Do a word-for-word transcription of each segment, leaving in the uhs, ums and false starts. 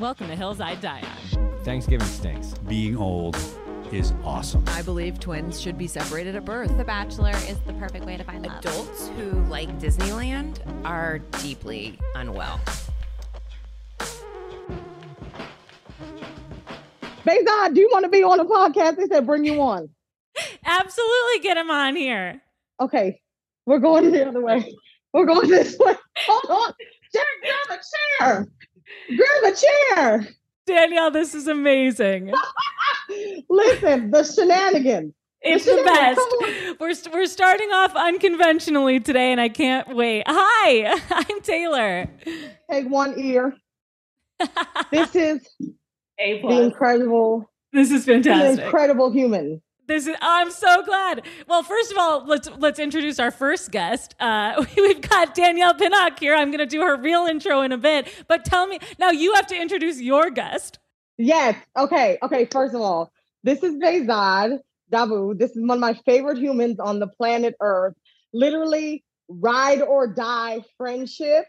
Welcome to Hills I Die On. Thanksgiving stinks. Being old is awesome. I believe twins should be separated at birth. The Bachelor is the perfect way to find love. Adults who like Disneyland are deeply unwell. Behzad, do you want to be on a podcast? They said bring you on. Absolutely, get him on here. Okay, we're going the other way. We're going this way. Hold on. Jack, grab a chair. Grab a chair. Danielle, this is amazing. Listen, the shenanigans. It's the, the best. We're, we're starting off unconventionally today, and I can't wait. Hi, I'm Taylor. Take one ear. This is a the incredible. This is fantastic. The incredible human. This is, I'm so glad. Well, first of all, let's let's introduce our first guest. Uh, we've got Danielle Pinnock here. I'm going to do her real intro in a bit. But tell me, now you have to introduce your guest. Yes. Okay. Okay. First of all, this is Behzad Dabu. This is one of my favorite humans on the planet Earth. Literally, ride or die friendship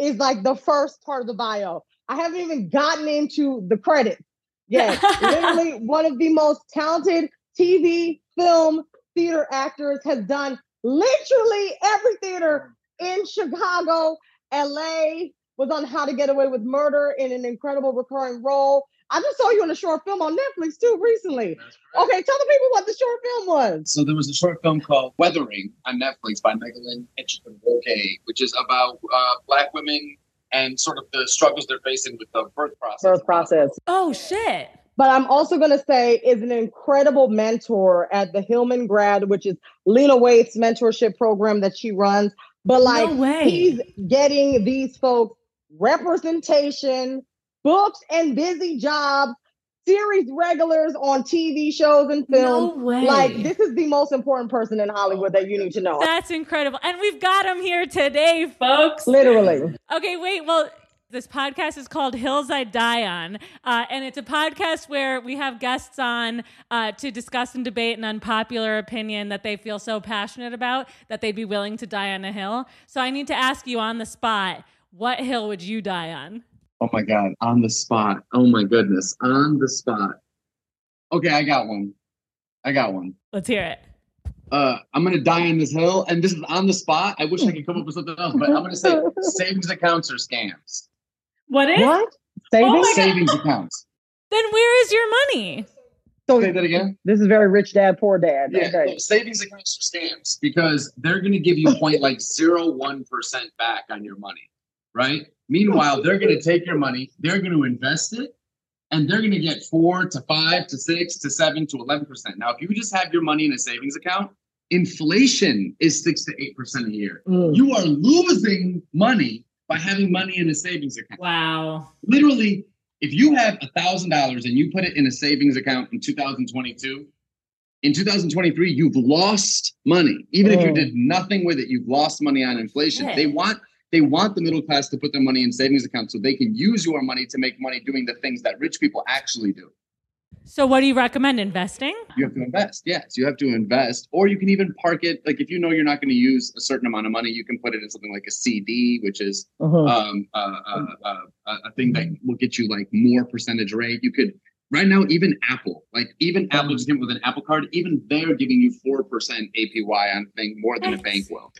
is like the first part of the bio. I haven't even gotten into the credits. Yes. Literally one of the most talented T V, film, theater actors, has done literally every theater in Chicago, L A, was on How to Get Away with Murder in an incredible recurring role. I just saw you in a short film on Netflix too recently. Okay, tell the people what the short film was. So there was a short film called Weathering on Netflix by Megalyn Echikunwoke, which is about uh, Black women and sort of the struggles they're facing with the birth process. Birth process. Oh, shit. But I'm also going to say is an incredible mentor at the Hillman Grad, which is Lena Waite's mentorship program that she runs. But like, no way. He's getting these folks representation, books and busy jobs, series regulars on T V shows and films. No way. Like, this is the most important person in Hollywood that you need to know. That's incredible. And we've got him here today, folks. Literally. Okay, wait, well... This podcast is called Hills I Die On, uh, and it's a podcast where we have guests on uh, to discuss and debate an unpopular opinion that they feel so passionate about that they'd be willing to die on a hill. So I need to ask you on the spot, what hill would you die on? Oh, my God. On the spot. Oh, my goodness. On the spot. Okay, I got one. I got one. Let's hear it. Uh, I'm going to die on this hill, and this is on the spot. I wish I could come up with something else, but I'm going to say savings accounts are scams. What is? What? Savings, oh savings accounts. Then where is your money? So say that again. This is very rich dad, poor dad. Yeah, okay. No, savings accounts are scams because they're going to give you point like zero one percent back on your money, right? Meanwhile, they're going to take your money, they're going to invest it, and they're going to get four to five to six to seven to eleven percent. Now, if you just have your money in a savings account, inflation is six to eight percent a year. Mm. You are losing money by having money in a savings account. Wow. Literally, if you have one thousand dollars and you put it in a savings account in two thousand twenty-two, in two thousand twenty-three, you've lost money. Even oh. if you did nothing with it, you've lost money on inflation. Shit. They want they want the middle class to put their money in savings accounts so they can use your money to make money doing the things that rich people actually do. So what do you recommend? Investing? You have to invest. Yes, you have to invest. Or you can even park it. Like if you know you're not going to use a certain amount of money, you can put it in something like a C D, which is uh-huh. um, uh, uh, uh, uh, a thing that will get you like more percentage rate. You could right now, even Apple, like even Apple just came with an Apple card. Even they're giving you four percent A P Y on thing more than nice. A bank will.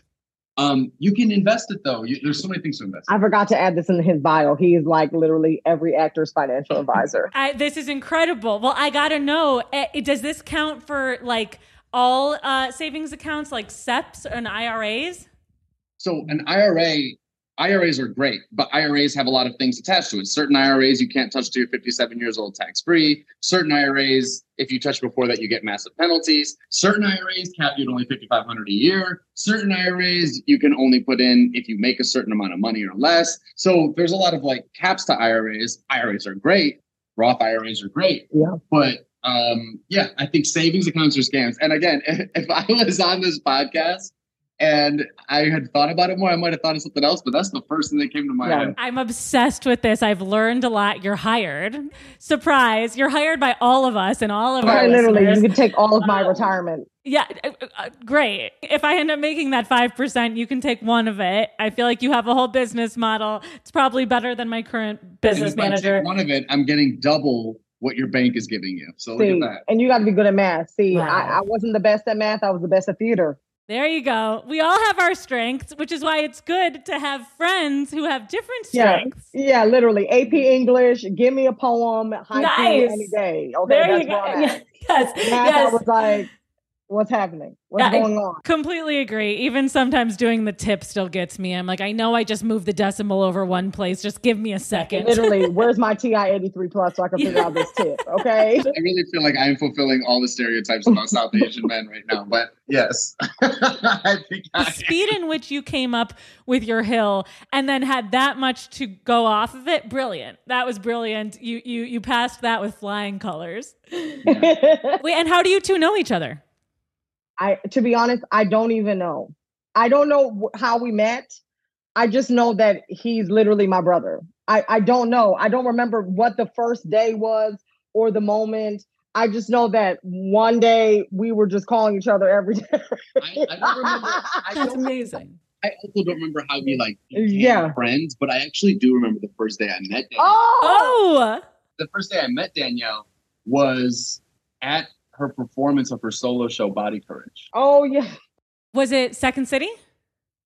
Um, you can invest it though. You, there's so many things to invest in. I forgot to add this in his bio. He is like literally every actor's financial advisor. I, this is incredible. Well, I gotta know, does this count for like all uh, savings accounts, like S E Ps and I R As? So an I R A, I R As are great, but I R As have a lot of things attached to it. Certain I R As you can't touch till you're fifty-seven years old tax-free. Certain I R As, if you touch before that, you get massive penalties. Certain I R As cap you at only five thousand five hundred dollars a year. Certain I R As you can only put in if you make a certain amount of money or less. So there's a lot of like caps to I R As. I R As are great. Roth I R As are great. Yeah. But um, yeah, I think savings accounts are scams. And again, if I was on this podcast, and I had thought about it more, I might have thought of something else, but that's the first thing that came to my yeah. head. I'm obsessed with this. I've learned a lot. You're hired. Surprise. You're hired by all of us and all of I our literally, listeners. You can take all of my retirement. Yeah, uh, great. If I end up making that five percent, you can take one of it. I feel like you have a whole business model. It's probably better than my current business if manager. I take one of it, I'm getting double what your bank is giving you. So See, look at that. And you got to be good at math. See, wow. I, I wasn't the best at math. I was the best at theater. There you go. We all have our strengths, which is why it's good to have friends who have different strengths. Yeah, yeah literally. A P English, give me a poem, high nice. Key any day. Okay, there you go. Yes, yes. yes. I was like, what's happening? What's yeah, going on? I completely agree. Even sometimes doing the tip still gets me. I'm like, I know I just moved the decimal over one place. Just give me a second. Literally, where's my T I eighty-three plus so I can figure out this tip, okay? I really feel like I'm fulfilling all the stereotypes about South Asian men right now, but yes. I think the I speed am. in which you came up with your hill and then had that much to go off of it, brilliant. That was brilliant. You you you passed that with flying colors. Yeah. Wait, and how do you two know each other? I, to be honest, I don't even know. I don't know wh- how we met. I just know that he's literally my brother. I, I don't know. I don't remember what the first day was or the moment. I just know that one day we were just calling each other every day. I, I don't remember. I That's don't, amazing. I also don't remember how we like became yeah. friends, but I actually do remember the first day I met Danielle. Oh! The first day I met Danielle was at her performance of her solo show, Body Courage. Oh, yeah. Was it Second City?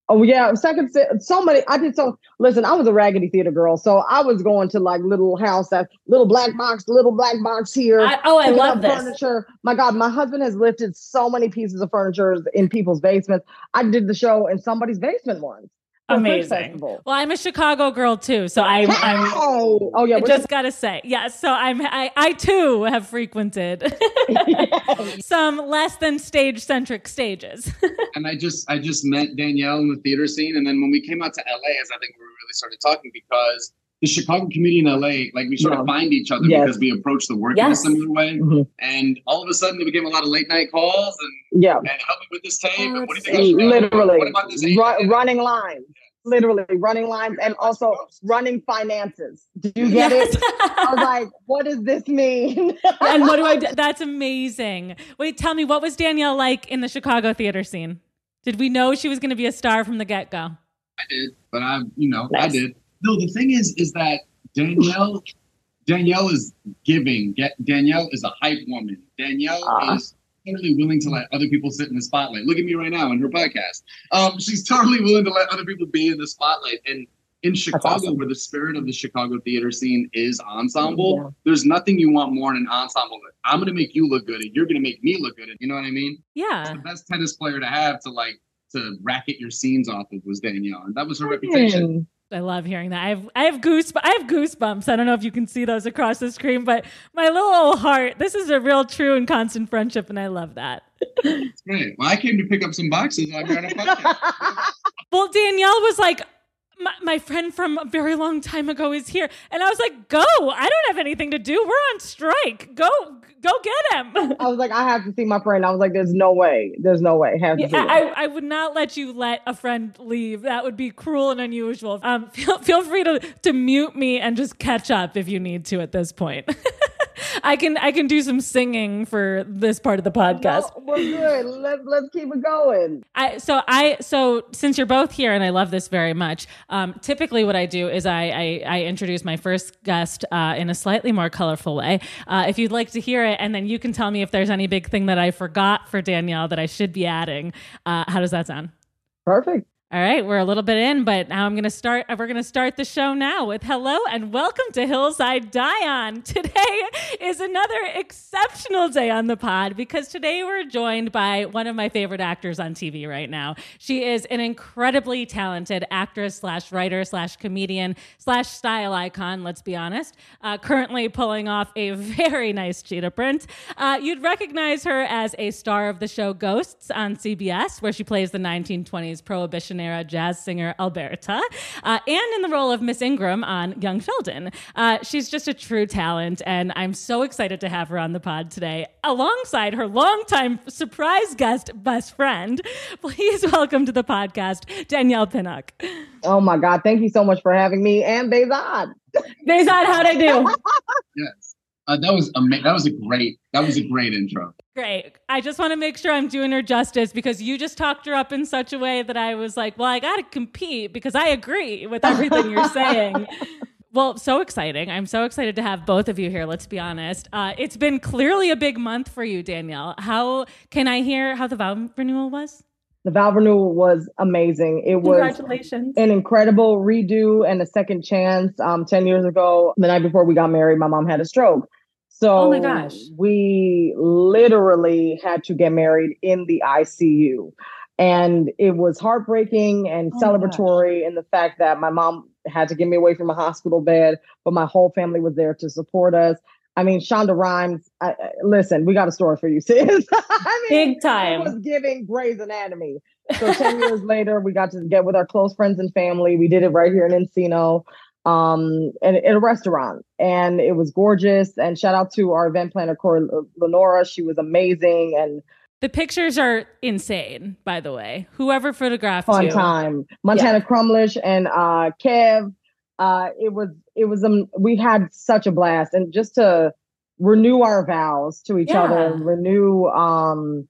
Oh, yeah. Second City. So many. I did so. Listen, I was a raggedy theater girl. So I was going to like little house, that little black box, little black box here. I, oh, I love this. Furniture. My God, my husband has lifted so many pieces of furniture in people's basements. I did the show in somebody's basement once. Amazing. Well, I'm a Chicago girl too, so I I'm, oh, oh yeah, I just gotta say, yeah. So I'm I I too have frequented yes. some less than stage centric stages. And I just I just met Danielle in the theater scene, and then when we came out to L A, as I think we really started talking because the Chicago community in L A, like we sort yeah. of find each other yes. because we approach the work yes. in a similar way, mm-hmm. and all of a sudden it became a lot of late night calls and yeah, and help me with this tape. And what do you think? I should literally, what about this Ru- running lines. Literally running lines and also running finances. Do you get yes. it? I was like, what does this mean? And what do I do? That's amazing. Wait, tell me, what was Danielle like in the Chicago theater scene? Did we know she was going to be a star from the get-go? I did, but I, you know, nice. I did. No, the thing is, is that Danielle, Danielle is giving. Danielle is a hype woman. Danielle uh. is totally willing to let other people sit in the spotlight. Look at me right now in her podcast. Um, she's totally willing to let other people be in the spotlight. And in Chicago, awesome. Where the spirit of the Chicago theater scene is ensemble, yeah. there's nothing you want more in an ensemble. I'm going to make you look good and you're going to make me look good. And you know what I mean? Yeah. It's the best tennis player to have to like to racket your scenes off of was Danielle. And that was her mm. reputation. I love hearing that. I have I have goose I have goosebumps. I don't know if you can see those across the screen, but my little old heart. This is a real, true, and constant friendship, and I love that. That's great. Well, I came to pick up some boxes on your podcast. Well, Danielle was like, my, my friend from a very long time ago is here, and I was like, go! I don't have anything to do. We're on strike. Go, go get him. I was like, I have to see my friend. I was like, there's no way. There's no way. Have to yeah, I, I, I would not let you let a friend leave. That would be cruel and unusual. Um, feel feel free to to mute me and just catch up if you need to at this point. I can I can do some singing for this part of the podcast. No, we're good. Let's let's keep it going. I so I so since you're both here and I love this very much. Um, typically, what I do is I I, I introduce my first guest uh, in a slightly more colorful way. Uh, if you'd like to hear it, and then you can tell me if there's any big thing that I forgot for Danielle that I should be adding. Uh, how does that sound? Perfect. All right, we're a little bit in, but now I'm going to start. We're going to start the show now with hello and welcome to Hillside Dion. Today is another exceptional day on the pod because today we're joined by one of my favorite actors on T V right now. She is an incredibly talented actress slash writer slash comedian slash style icon, let's be honest, uh, currently pulling off a very nice cheetah print. Uh, you'd recognize her as a star of the show Ghosts on C B S, where she plays the nineteen twenties Prohibition era jazz singer Alberta, uh, and in the role of Miss Ingram on Young Sheldon. Uh, she's just a true talent, and I'm so excited to have her on the pod today, alongside her longtime surprise guest, best friend. Please welcome to the podcast, Danielle Pinnock. Oh my God, thank you so much for having me, and Behzad. Behzad, how'd I do? Yes. Uh, that was amazing. That was a great, that was a great intro. Great. I just want to make sure I'm doing her justice, because you just talked her up in such a way that I was like, well, I got to compete because I agree with everything you're saying. Well, so exciting. I'm so excited to have both of you here. Let's be honest. Uh, it's been clearly a big month for you, Danielle. How can I hear how the vow renewal was? The vow renewal was amazing. It was Congratulations. an incredible redo and a second chance. Um, ten years ago, the night before we got married, my mom had a stroke. So oh my gosh. we literally had to get married in the I C U. And it was heartbreaking and oh celebratory in the fact that my mom had to get me away from a hospital bed, but my whole family was there to support us. I mean, Shonda Rhimes, I, I, listen, we got a story for you, sis. I mean, big time. It was giving Grey's Anatomy. So ten years later, we got to get with our close friends and family. We did it right here in Encino um, and at a restaurant. And it was gorgeous. And shout out to our event planner, Corey Lenora. She was amazing. And the pictures are insane, by the way. Whoever photographed you. Fun time. Montana yeah. Crumlish and uh, Kev. Uh, it was, it was, um, we had such a blast, and just to renew our vows to each yeah. other, renew, um,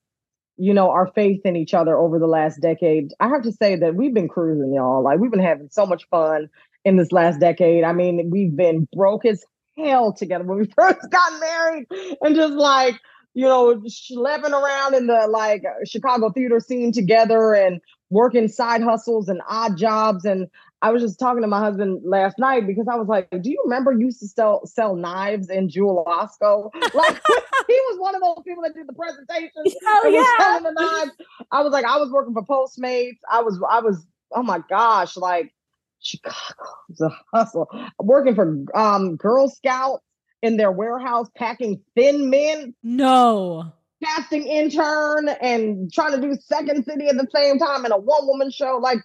you know, our faith in each other over the last decade. I have to say that we've been cruising, y'all. Like, we've been having so much fun in this last decade. I mean, we've been broke as hell together when we first got married, and just like, you know, schlepping around in the like Chicago theater scene together and working side hustles and odd jobs. And I was just talking to my husband last night, because I was like, do you remember you used to sell, sell knives in Jewel Osco? Like, he was one of those people that did the presentations. Oh, and yeah. was selling the knives. I was like, I was working for Postmates. I was, I was, oh my gosh, like Chicago was a hustle. Working for um, Girl Scouts in their warehouse, packing thin men. No. Casting intern and trying to do Second City at the same time in a one-woman show. Like,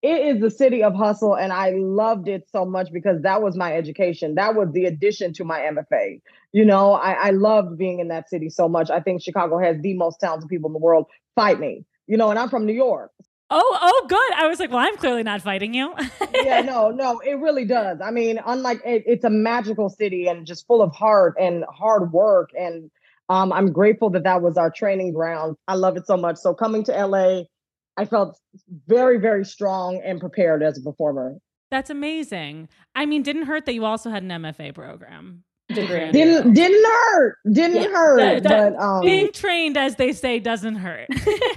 it is the city of hustle, and I loved it so much because that was my education. That was the addition to my M F A. You know, I, I loved being in that city so much. I think Chicago has the most talented people in the world. Fight me. You know, and I'm from New York. Oh, oh, good. I was like, well, I'm clearly not fighting you. yeah, no, no, it really does. I mean, unlike, it, it's a magical city and just full of heart and hard work. And um, I'm grateful that that was our training ground. I love it so much. So coming to L A, I felt very, very strong and prepared as a performer. That's amazing. I mean, didn't hurt that you also had an M F A program. Didn't didn't, didn't hurt. Didn't yeah. hurt. That, that, but um, being trained, as they say, doesn't hurt.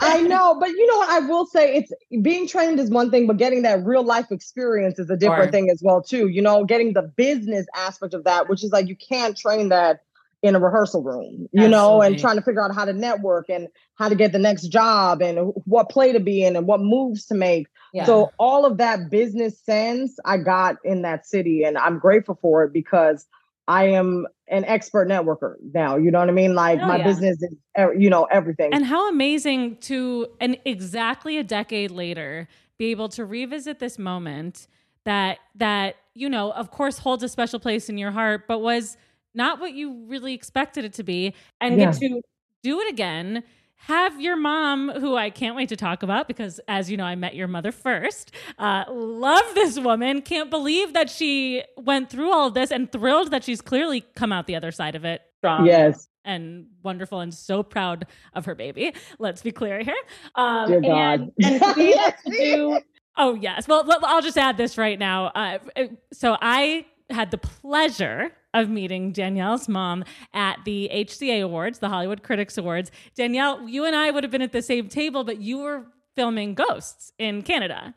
I know, but you know what? I will say, it's being trained is one thing, but getting that real life experience is a different sure. thing as well, too. You know, getting the business aspect of that, which is like, you can't train that in a rehearsal room, you Absolutely. know, and trying to figure out how to network and how to get the next job and what play to be in and what moves to make. Yeah. So all of that business sense I got in that city, and I'm grateful for it because I am an expert networker now. You know what I mean? Like oh, my yeah. business is, you know, everything. And how amazing to, and exactly a decade later, be able to revisit this moment that, that, you know, of course holds a special place in your heart, but was not what you really expected it to be, and yeah. get to do it again. Have your mom, who I can't wait to talk about, because as you know, I met your mother first. Uh, love this woman. Can't believe that she went through all of this, and thrilled that she's clearly come out the other side of it strong. Yes. And wonderful, and so proud of her baby. Let's be clear here. Um, Dear God. And, and to be able to do, oh yes. Well, I'll just add this right now. Uh, so I had the pleasure of meeting Danielle's mom at the H C A Awards, the Hollywood Critics Awards. Danielle, you and I would have been at the same table, but you were filming Ghosts in Canada.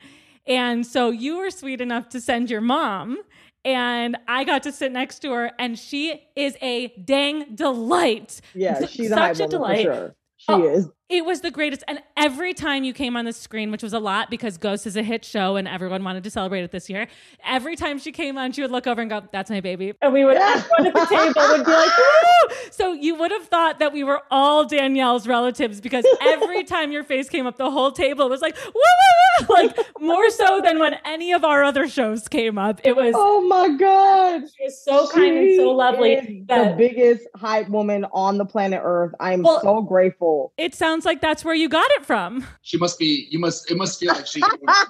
And so you were sweet enough to send your mom, and I got to sit next to her, and she is a dang delight. Yeah, she's such a delight. For sure. She oh, is. It was the greatest. And every time you came on the screen, which was a lot because Ghost is a hit show and everyone wanted to celebrate it this year. Every time she came on, she would look over and go, that's my baby. And we would, everyone at the table would be like, woo! So you would have thought that we were all Danielle's relatives, because every time your face came up, the whole table was like, woo, woo, woo! Like more so than when any of our other shows came up. It was, oh my God. She was so she kind and so lovely. That, the biggest hype woman on the planet Earth. I'm well, so grateful. It sounds like that's where you got it from. She must be, you must, it must feel like she, because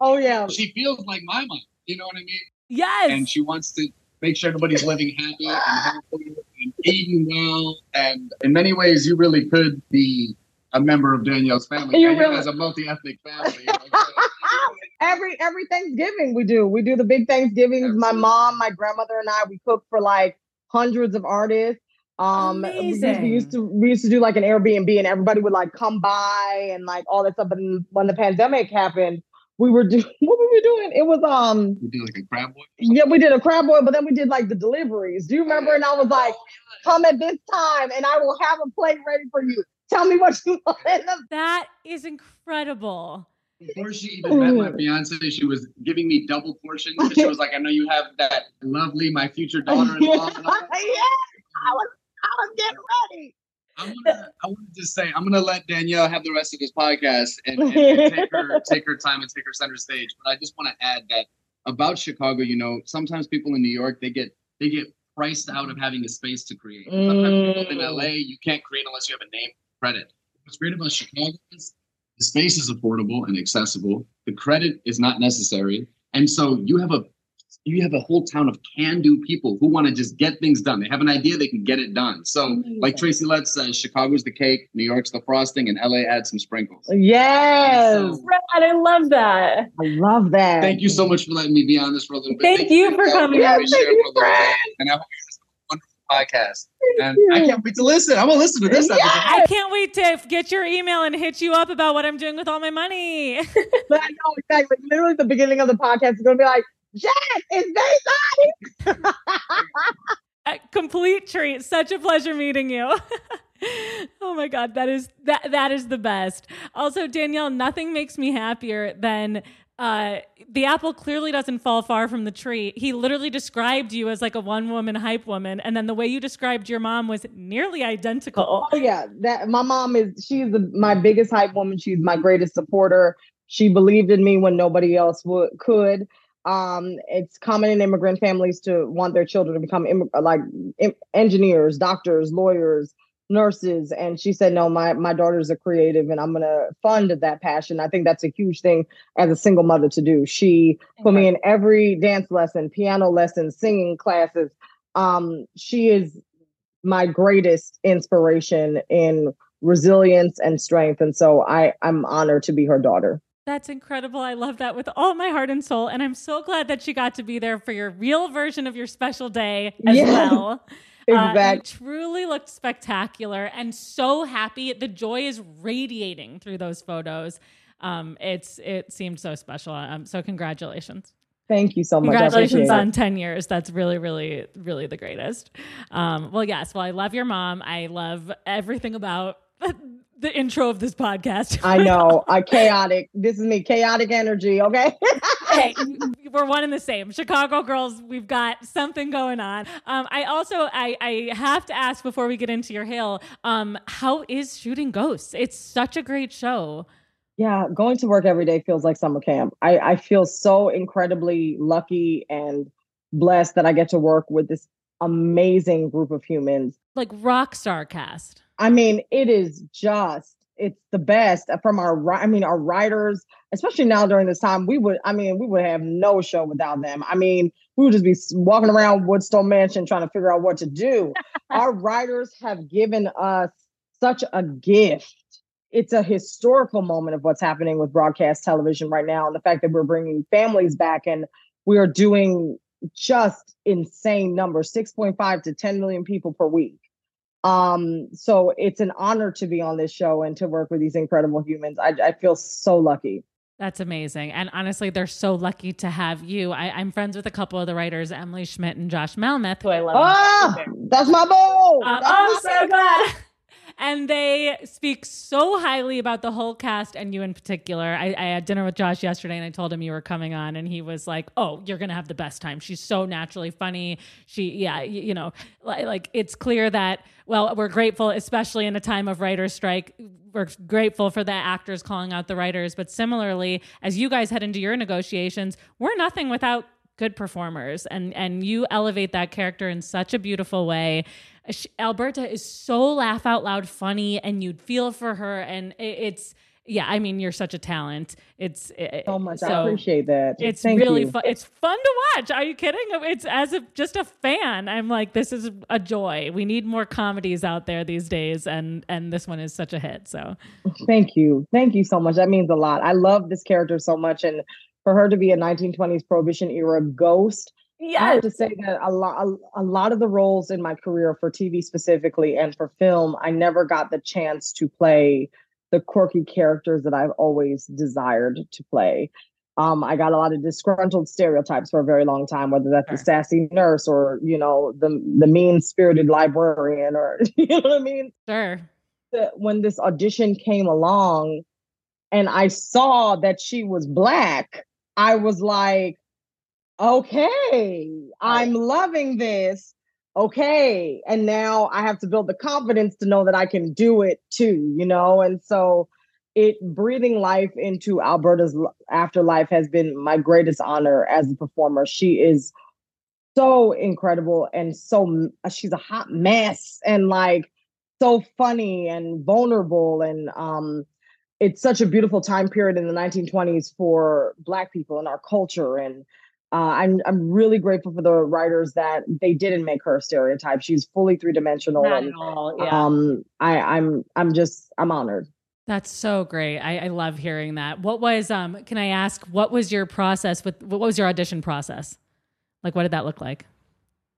oh yeah, she feels like my mom, you know what I mean? Yes. And she wants to, make sure everybody's living happy and healthy and eating well. And in many ways, you really could be a member of Danielle's family. You really as a multi-ethnic family. every every Thanksgiving we do. We do the big Thanksgivings. Absolutely. My mom, my grandmother and I, we cook for like hundreds of artists. Um, we used, to, we used to we used to do like an Airbnb and everybody would like come by and like all that stuff. And when the pandemic happened, we were doing what we were doing. It was um. We did like a crab boil. Yeah, we did a crab boil, but then we did like the deliveries. Do you remember? And I was like, "Come at this time, and I will have a plate ready for you. Tell me what you want." That is incredible. Before she even met my fiance, she was giving me double portions. She was like, "I know you have that lovely my future daughter-in-law." Yeah, I was. I was getting ready. I'm gonna, I want to just say, I'm going to let Danielle have the rest of this podcast and, and, and take her take her time and take her center stage. But I just want to add that about Chicago, you know, sometimes people in New York, they get they get priced out of having a space to create. Mm. Sometimes people in L A, you can't create unless you have a name credit. What's great about Chicago is the space is affordable and accessible. The credit is not necessary. And so you have a You have a whole town of can-do people who want to just get things done. They have an idea, they can get it done. So, like Tracy Letts says, Chicago's the cake, New York's the frosting, and L A adds some sprinkles. Yes! So, Brad, I love that. I love that. Thank you so much for letting me be on this for a little bit. Thank, thank you, you for coming out. Thank you, Brad. And I hope you have a wonderful podcast. And I can't wait to listen. I'm going to listen to this. Yes. I can't wait to get your email and hit you up about what I'm doing with all my money. But I know, exactly. Literally, the beginning of the podcast is going to be like, Jack, is Behzad? A complete treat. Such a pleasure meeting you. Oh my God, that is that that is the best. Also, Danielle, nothing makes me happier than uh, the apple clearly doesn't fall far from the tree. He literally described you as like a one-woman hype woman, and then the way you described your mom was nearly identical. Oh yeah, that my mom is. She's the, my biggest hype woman. She's my greatest supporter. She believed in me when nobody else would could. Um, it's common in immigrant families to want their children to become Im- like im- engineers, doctors, lawyers, nurses. And she said, no, my, my daughters are creative and I'm going to fund that passion. I think that's a huge thing as a single mother to do. She put me in every dance lesson, piano lesson, singing classes. Um, she is my greatest inspiration in resilience and strength. And so I, I'm honored to be her daughter. That's incredible. I love that with all my heart and soul. And I'm so glad that she got to be there for your real version of your special day as yeah, well. Exactly. Uh, it truly looked spectacular and so happy. The joy is radiating through those photos. Um, it's It seemed so special. Um, so congratulations. Thank you so much. Congratulations on ten years. That's really, really, really the greatest. Um, well, yes. Well, I love your mom. I love everything about the intro of this podcast. I know. I chaotic. This is me. Chaotic energy. Okay. Hey, we're one and the same. Chicago girls, we've got something going on. Um, I also, I, I have to ask before we get into your hail, um, how is shooting Ghosts? It's such a great show. Yeah. Going to work every day feels like summer camp. I, I feel so incredibly lucky and blessed that I get to work with this amazing group of humans. Like rock star cast. I mean, it is just, it's the best from our, I mean, our writers, especially now during this time, we would, I mean, we would have no show without them. I mean, we would just be walking around Woodstone Mansion trying to figure out what to do. Our writers have given us such a gift. It's a historical moment of what's happening with broadcast television right now. And the fact that we're bringing families back and we are doing just insane numbers, six point five to ten million people per week. Um, so it's an honor to be on this show and to work with these incredible humans. I, I feel so lucky. That's amazing. And honestly, they're so lucky to have you. I, I'm friends with a couple of the writers, Emily Schmidt and Josh Melmoth, who I love. Oh, that's my boo. Uh, oh, so glad. And they speak so highly about the whole cast and you in particular. I, I had dinner with Josh yesterday and I told him you were coming on and he was like, oh, you're going to have the best time. She's so naturally funny. She, yeah, you, you know, like, like it's clear that, well, we're grateful, especially in a time of writer's strike. We're grateful for the actors calling out the writers. But similarly, as you guys head into your negotiations, we're nothing without good performers. And, and you elevate that character in such a beautiful way. Alberta is so laugh out loud funny and you'd feel for her. And it's, yeah, I mean, you're such a talent. It's it, oh my so God, I appreciate that. It's Thank really fun. It's fun to watch. Are you kidding? It's as if just a fan. I'm like, this is a joy. We need more comedies out there these days, and and this one is such a hit. So thank you, thank you so much. That means a lot. I love this character so much, and for her to be a nineteen twenties Prohibition era ghost. Yes. I have to say that a lot, a, a lot of the roles in my career for T V specifically and for film, I never got the chance to play the quirky characters that I've always desired to play. Um, I got a lot of disgruntled stereotypes for a very long time, whether that's the sassy nurse or, you know, the the mean-spirited librarian or, you know what I mean? Sure. When this audition came along and I saw that she was Black, I was like, okay, I'm loving this. Okay. And now I have to build the confidence to know that I can do it too, you know? And so it breathing life into Alberta's afterlife has been my greatest honor as a performer. She is so incredible and so she's a hot mess and like so funny and vulnerable. And um, it's such a beautiful time period in the nineteen twenties for Black people in our culture. And Uh, I'm I'm really grateful for the writers that they didn't make her a stereotype. She's fully three dimensional. Not and, at all. Yeah. Um, I I'm I'm just I'm honored. That's so great. I, I love hearing that. What was um? Can I ask what was your process with what was your audition process? Like, what did that look like?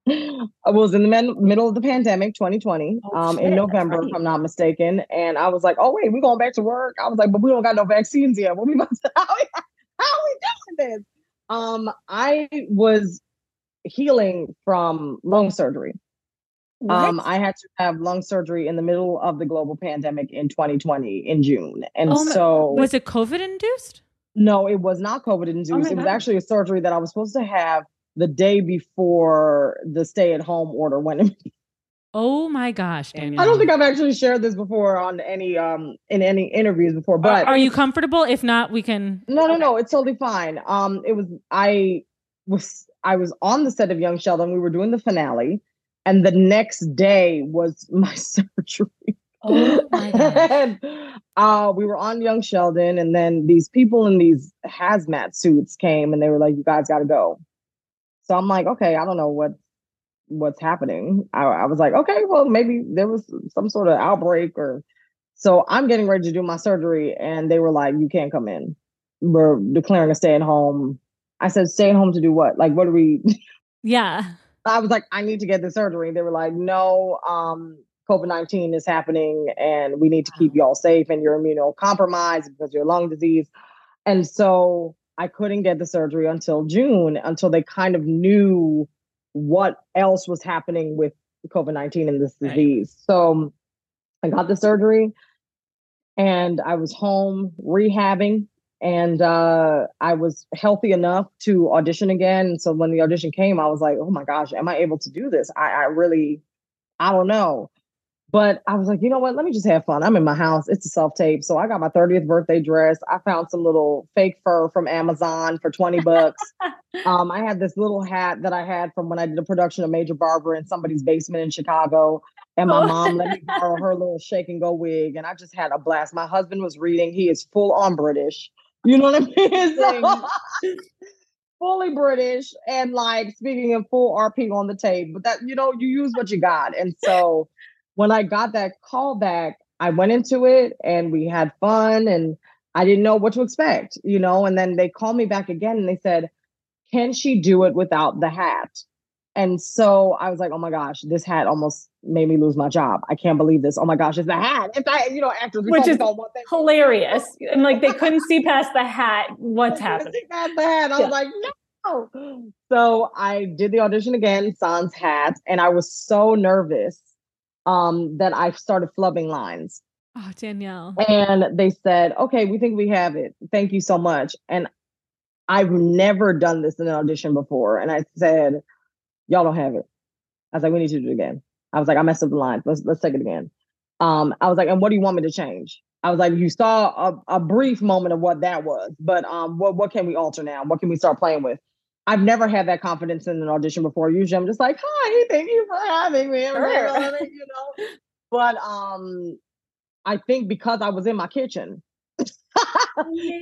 I was in the men- middle of the pandemic, twenty twenty, oh, um, shit, in November, right. if I'm not mistaken, and I was like, oh wait, we're going back to work. I was like, but we don't got no vaccines yet. What we about to, how, how are we doing this? Um, I was healing from lung surgery. What? Um, I had to have lung surgery in the middle of the global pandemic in twenty twenty in June. And oh my, so was it COVID induced? No, it was not COVID induced. Oh it was God. actually a surgery that I was supposed to have the day before the stay at home order went in. Oh my gosh, Danielle. I don't think I've actually shared this before on any um in any interviews before, but are, are you comfortable? If not, we can No, no, okay. no, it's totally fine. Um it was I was I was on the set of Young Sheldon. We were doing the finale, and the next day was my surgery. Oh my gosh. and, uh we were on Young Sheldon, and then these people in these hazmat suits came and they were like, you guys gotta go. So I'm like, okay, I don't know what what's happening. I, I was like, okay, well, maybe there was some sort of outbreak or so. I'm getting ready to do my surgery, and they were like, you can't come in. We're declaring a stay at home. I said, stay at home to do what? Like, what do we? Yeah. I was like, I need to get the surgery. They were like, no, um, COVID nineteen is happening and we need to keep y'all safe and you're immunocompromised because you're lung disease. And so I couldn't get the surgery until June, until they kind of knew what else was happening with COVID nineteen and this disease. Right. So I got the surgery and I was home rehabbing, and uh, I was healthy enough to audition again. So when the audition came, I was like, oh my gosh, am I able to do this? I, I really, I don't know. But I was like, you know what? Let me just have fun. I'm in my house. It's a self-tape. So I got my thirtieth birthday dress. I found some little fake fur from Amazon for twenty bucks. um, I had this little hat that I had from when I did a production of Major Barbara in somebody's basement in Chicago. And my mom let me borrow her little shake and go wig. And I just had a blast. My husband was reading. He is full on British. You know what I mean? So, fully British and like speaking in full R P on the tape. But that, you know, you use what you got. And so when I got that call back, I went into it and we had fun and I didn't know what to expect, you know, and then they called me back again and they said, can she do it without the hat? And so I was like, oh my gosh, this hat almost made me lose my job. I can't believe this. Oh my gosh, it's the hat. It's the, you know, actors, which is hilarious. And like, they couldn't see past the hat. What's happening? See past the hat. I yeah. was like, no. So I did the audition again, sans hat. And I was so nervous Um, that I started flubbing lines. Oh, Danielle. And they said, okay, we think we have it. Thank you so much. And I've never done this in an audition before. And I said, y'all don't have it. I was like, we need to do it again. I was like, I messed up the line. Let's let's take it again. Um, I was like, and what do you want me to change? I was like, you saw a, a brief moment of what that was, but um, what, what can we alter now? What can we start playing with? I've never had that confidence in an audition before. Usually I'm just like, hi, thank you for having me. Sure. You know? But um, I think because I was in my kitchen,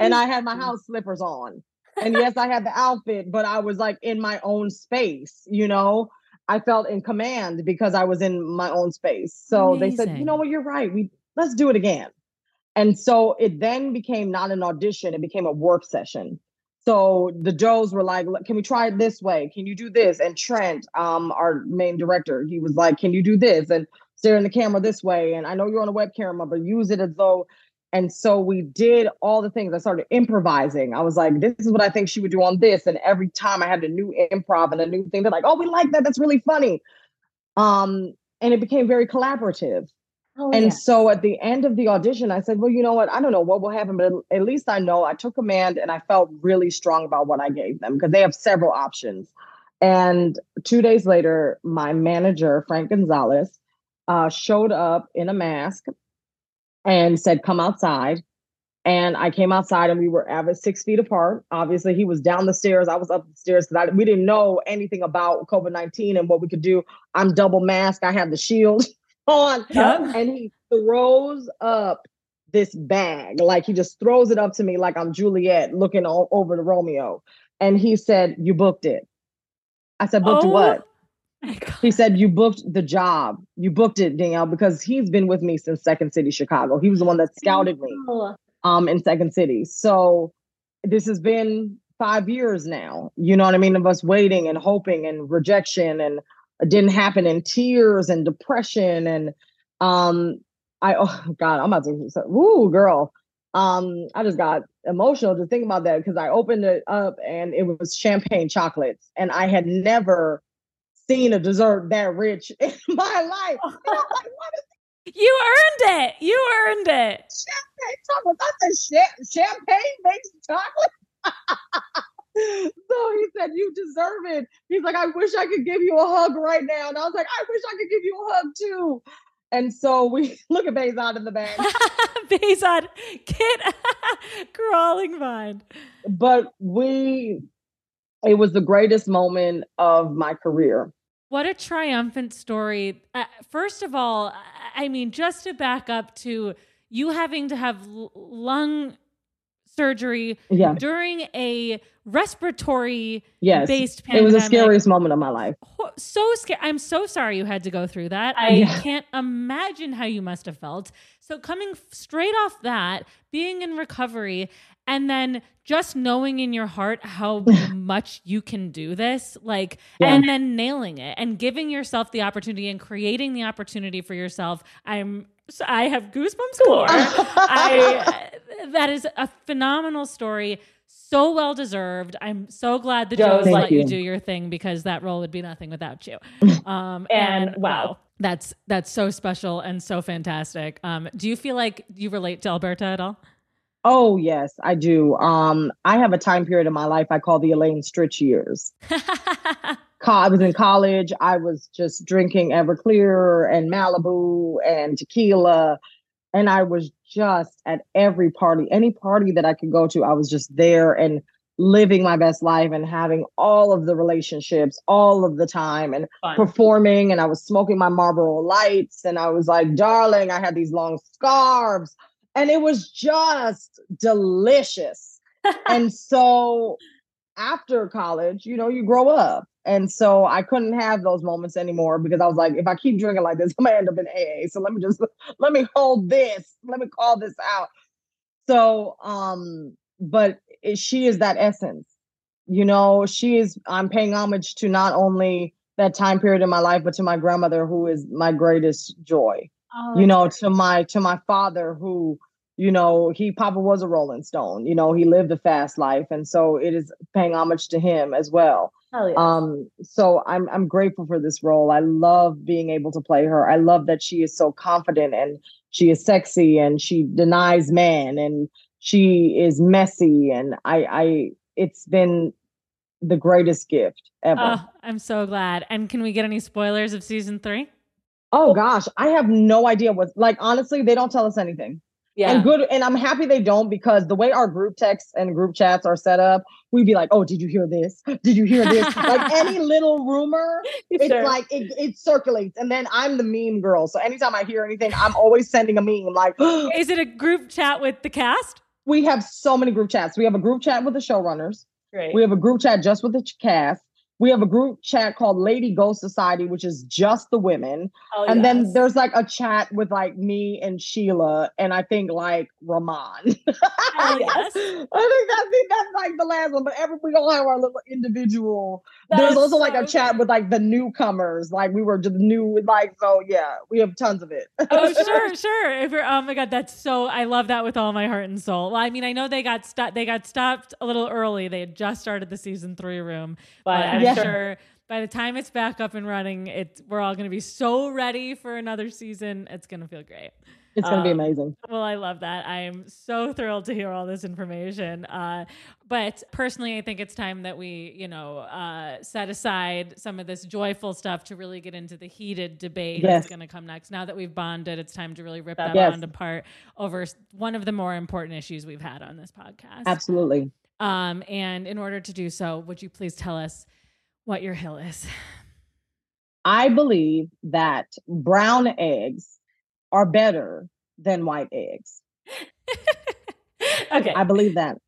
and I had my house slippers on. And yes, I had the outfit, but I was like in my own space, you know? I felt in command because I was in my own space. So Amazing. They said, you know what, you're right. We let's do it again. And so it then became not an audition. It became a work session. So the Joes were like, can we try it this way? Can you do this? And Trent, um, our main director, he was like, can you do this? And stare in the camera this way. And I know you're on a web camera, but use it as though. And so we did all the things. I started improvising. I was like, this is what I think she would do on this. And every time I had a new improv and a new thing, they're like, oh, we like that. That's really funny. Um, and it became very collaborative. Oh, and yeah. So at the end of the audition, I said, well, you know what? I don't know what will happen, but at least I know I took command and I felt really strong about what I gave them because they have several options. And two days later, my manager, Frank Gonzalez, uh, showed up in a mask and said, come outside. And I came outside and we were average six feet apart. Obviously, he was down the stairs. I was up the stairs because we didn't know anything about COVID nineteen and what we could do. I'm double masked. I have the shield on. Yep. And he throws up this bag. Like he just throws it up to me like I'm Juliet looking all over to Romeo. And he said, you booked it. I said, booked oh. what? He said, you booked the job. You booked it, Danielle, because he's been with me since Second City, Chicago. He was the one that scouted me um, in Second City. So this has been five years now, you know what I mean, of us waiting and hoping and rejection and it didn't happen and tears and depression. And um, I, oh God, I'm about to, ooh, girl. Um, I just got emotional to think about that because I opened it up and it was champagne chocolates. And I had never seen a dessert that rich in my life. And I was like, what is this? You earned it. You earned it. Champagne chocolate. I said, champagne makes chocolate. So he said, you deserve it. He's like, I wish I could give you a hug right now. And I was like, I wish I could give you a hug too. And so we look at Behzad in the bag. Behzad, kid, crawling vine. But we, it was the greatest moment of my career. What a triumphant story. Uh, first of all, I mean, just to back up to you having to have l- lung surgery yeah. during a respiratory-based yes. pandemic. It was the scariest moment of my life. So scary. I'm so sorry you had to go through that. I yeah. can't imagine how you must have felt. So coming straight off that, being in recovery, and then just knowing in your heart how much you can do this, like, yeah. and then nailing it and giving yourself the opportunity and creating the opportunity for yourself. I'm, I have goosebumps galore. I, that is a phenomenal story. So well deserved. I'm so glad the Joes let you. you do your thing because that role would be nothing without you. Um, and, and wow. wow, that's, that's so special and so fantastic. Um, do you feel like you relate to Alberta at all? Oh, yes, I do. Um, I have a time period in my life I call the Elaine Stritch years. Co- I was in college. I was just drinking Everclear and Malibu and tequila. And I was just at every party, any party that I could go to, I was just there and living my best life and having all of the relationships all of the time and Fun. performing. And I was smoking my Marlboro Lights. And I was like, darling, I had these long scarves. And it was just delicious. And so after college, you know, you grow up. And so I couldn't have those moments anymore because I was like, if I keep drinking like this, I'm gonna end up in A A. So let me just, let me hold this. Let me call this out. So, um, but it, she is that essence, you know, she is, I'm paying homage to not only that time period in my life, but to my grandmother, who is my greatest joy. Oh, you know, to my, to my father who, you know, he, Papa was a Rolling Stone, you know, he lived a fast life. And so it is paying homage to him as well. Yes. Um, so I'm, I'm grateful for this role. I love being able to play her. I love that she is so confident and she is sexy and she denies man and she is messy. And I, I, it's been the greatest gift ever. Oh, I'm so glad. And can we get any spoilers of season three? Oh gosh, I have no idea what, like, honestly, they don't tell us anything. Yeah. And good. And I'm happy they don't, because the way our group texts and group chats are set up, we'd be like, oh, did you hear this? Did you hear this? Like any little rumor, it's sure. like, it, it circulates. And then I'm the meme girl. So anytime I hear anything, I'm always sending a meme. Like, is it a group chat with the cast? We have so many group chats. We have a group chat with the showrunners. Great. We have a group chat just with the cast. We have a group chat called Lady Ghost Society, which is just the women. Oh, and yes. Then there's like a chat with like me and Sheila and I think like Rahman. Oh, yes. I think, I think that's like the last one, but every, we all have our little individual. That there's also so like a good. Chat with like the newcomers. Like we were just new, like, so yeah, we have tons of it. Oh, sure, sure. If you're, oh my God, that's so, I love that with all my heart and soul. Well, I mean, I know they got, st- they got stopped a little early. They had just started the season three room, but, but I Yeah. Sure. By the time it's back up and running, it's we're all going to be so ready for another season. It's going to feel great. It's going to um, be amazing. Well, I love that. I am so thrilled to hear all this information. Uh, but personally, I think it's time that we, you know, uh, set aside some of this joyful stuff to really get into the heated debate yes. that's going to come next. Now that we've bonded, it's time to really rip that yes. bond apart over one of the more important issues we've had on this podcast. Absolutely. Um, and in order to do so, would you please tell us what your hill is? I believe that brown eggs are better than white eggs. Okay. I believe that.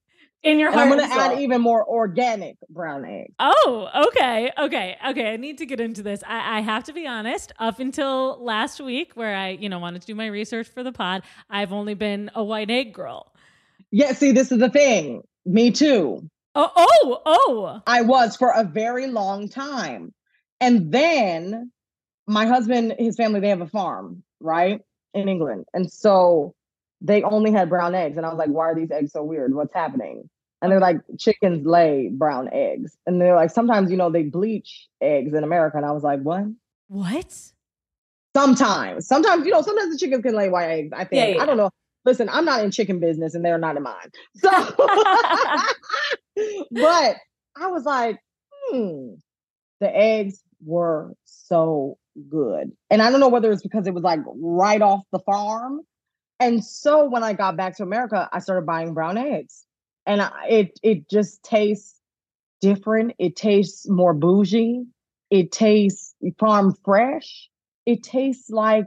In your heart. And I'm going to add even more organic brown eggs. Oh, okay. Okay. Okay. I need to get into this. I, I have to be honest, up until last week where I, you know, wanted to do my research for the pod, I've only been a white egg girl. Yeah. See, this is the thing. Me too. Oh, oh, oh. I was for a very long time. And then my husband, his family, they have a farm, right? In England. And so they only had brown eggs. And I was like, why are these eggs so weird? What's happening? And they're like, chickens lay brown eggs. And they're like, sometimes, you know, they bleach eggs in America. And I was like, what? What? Sometimes. Sometimes, you know, sometimes the chickens can lay white eggs. I think. Yeah, yeah. I don't know. Listen, I'm not in chicken business and they're not in mine. So, but I was like, hmm, the eggs were so good. And I don't know whether it's because it was like right off the farm. And so when I got back to America, I started buying brown eggs and I, it, it just tastes different. It tastes more bougie. It tastes farm fresh. It tastes like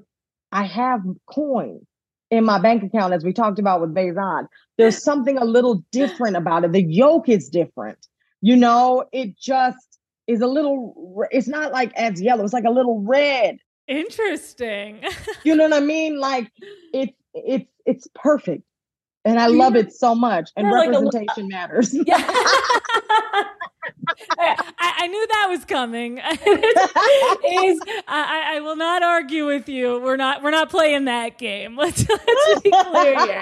I have coins in my bank account, as we talked about with Behzad. There's something a little different about it. The yolk is different. You know, it just is a little, it's not like as yellow. It's like a little red. Interesting. You know what I mean? Like it's, it's, it's perfect. And I love it so much. And representation like a, matters. Yeah. I, I knew that was coming. Is I, I will not argue with you. We're not we're not playing that game. Let's, let's be clear here.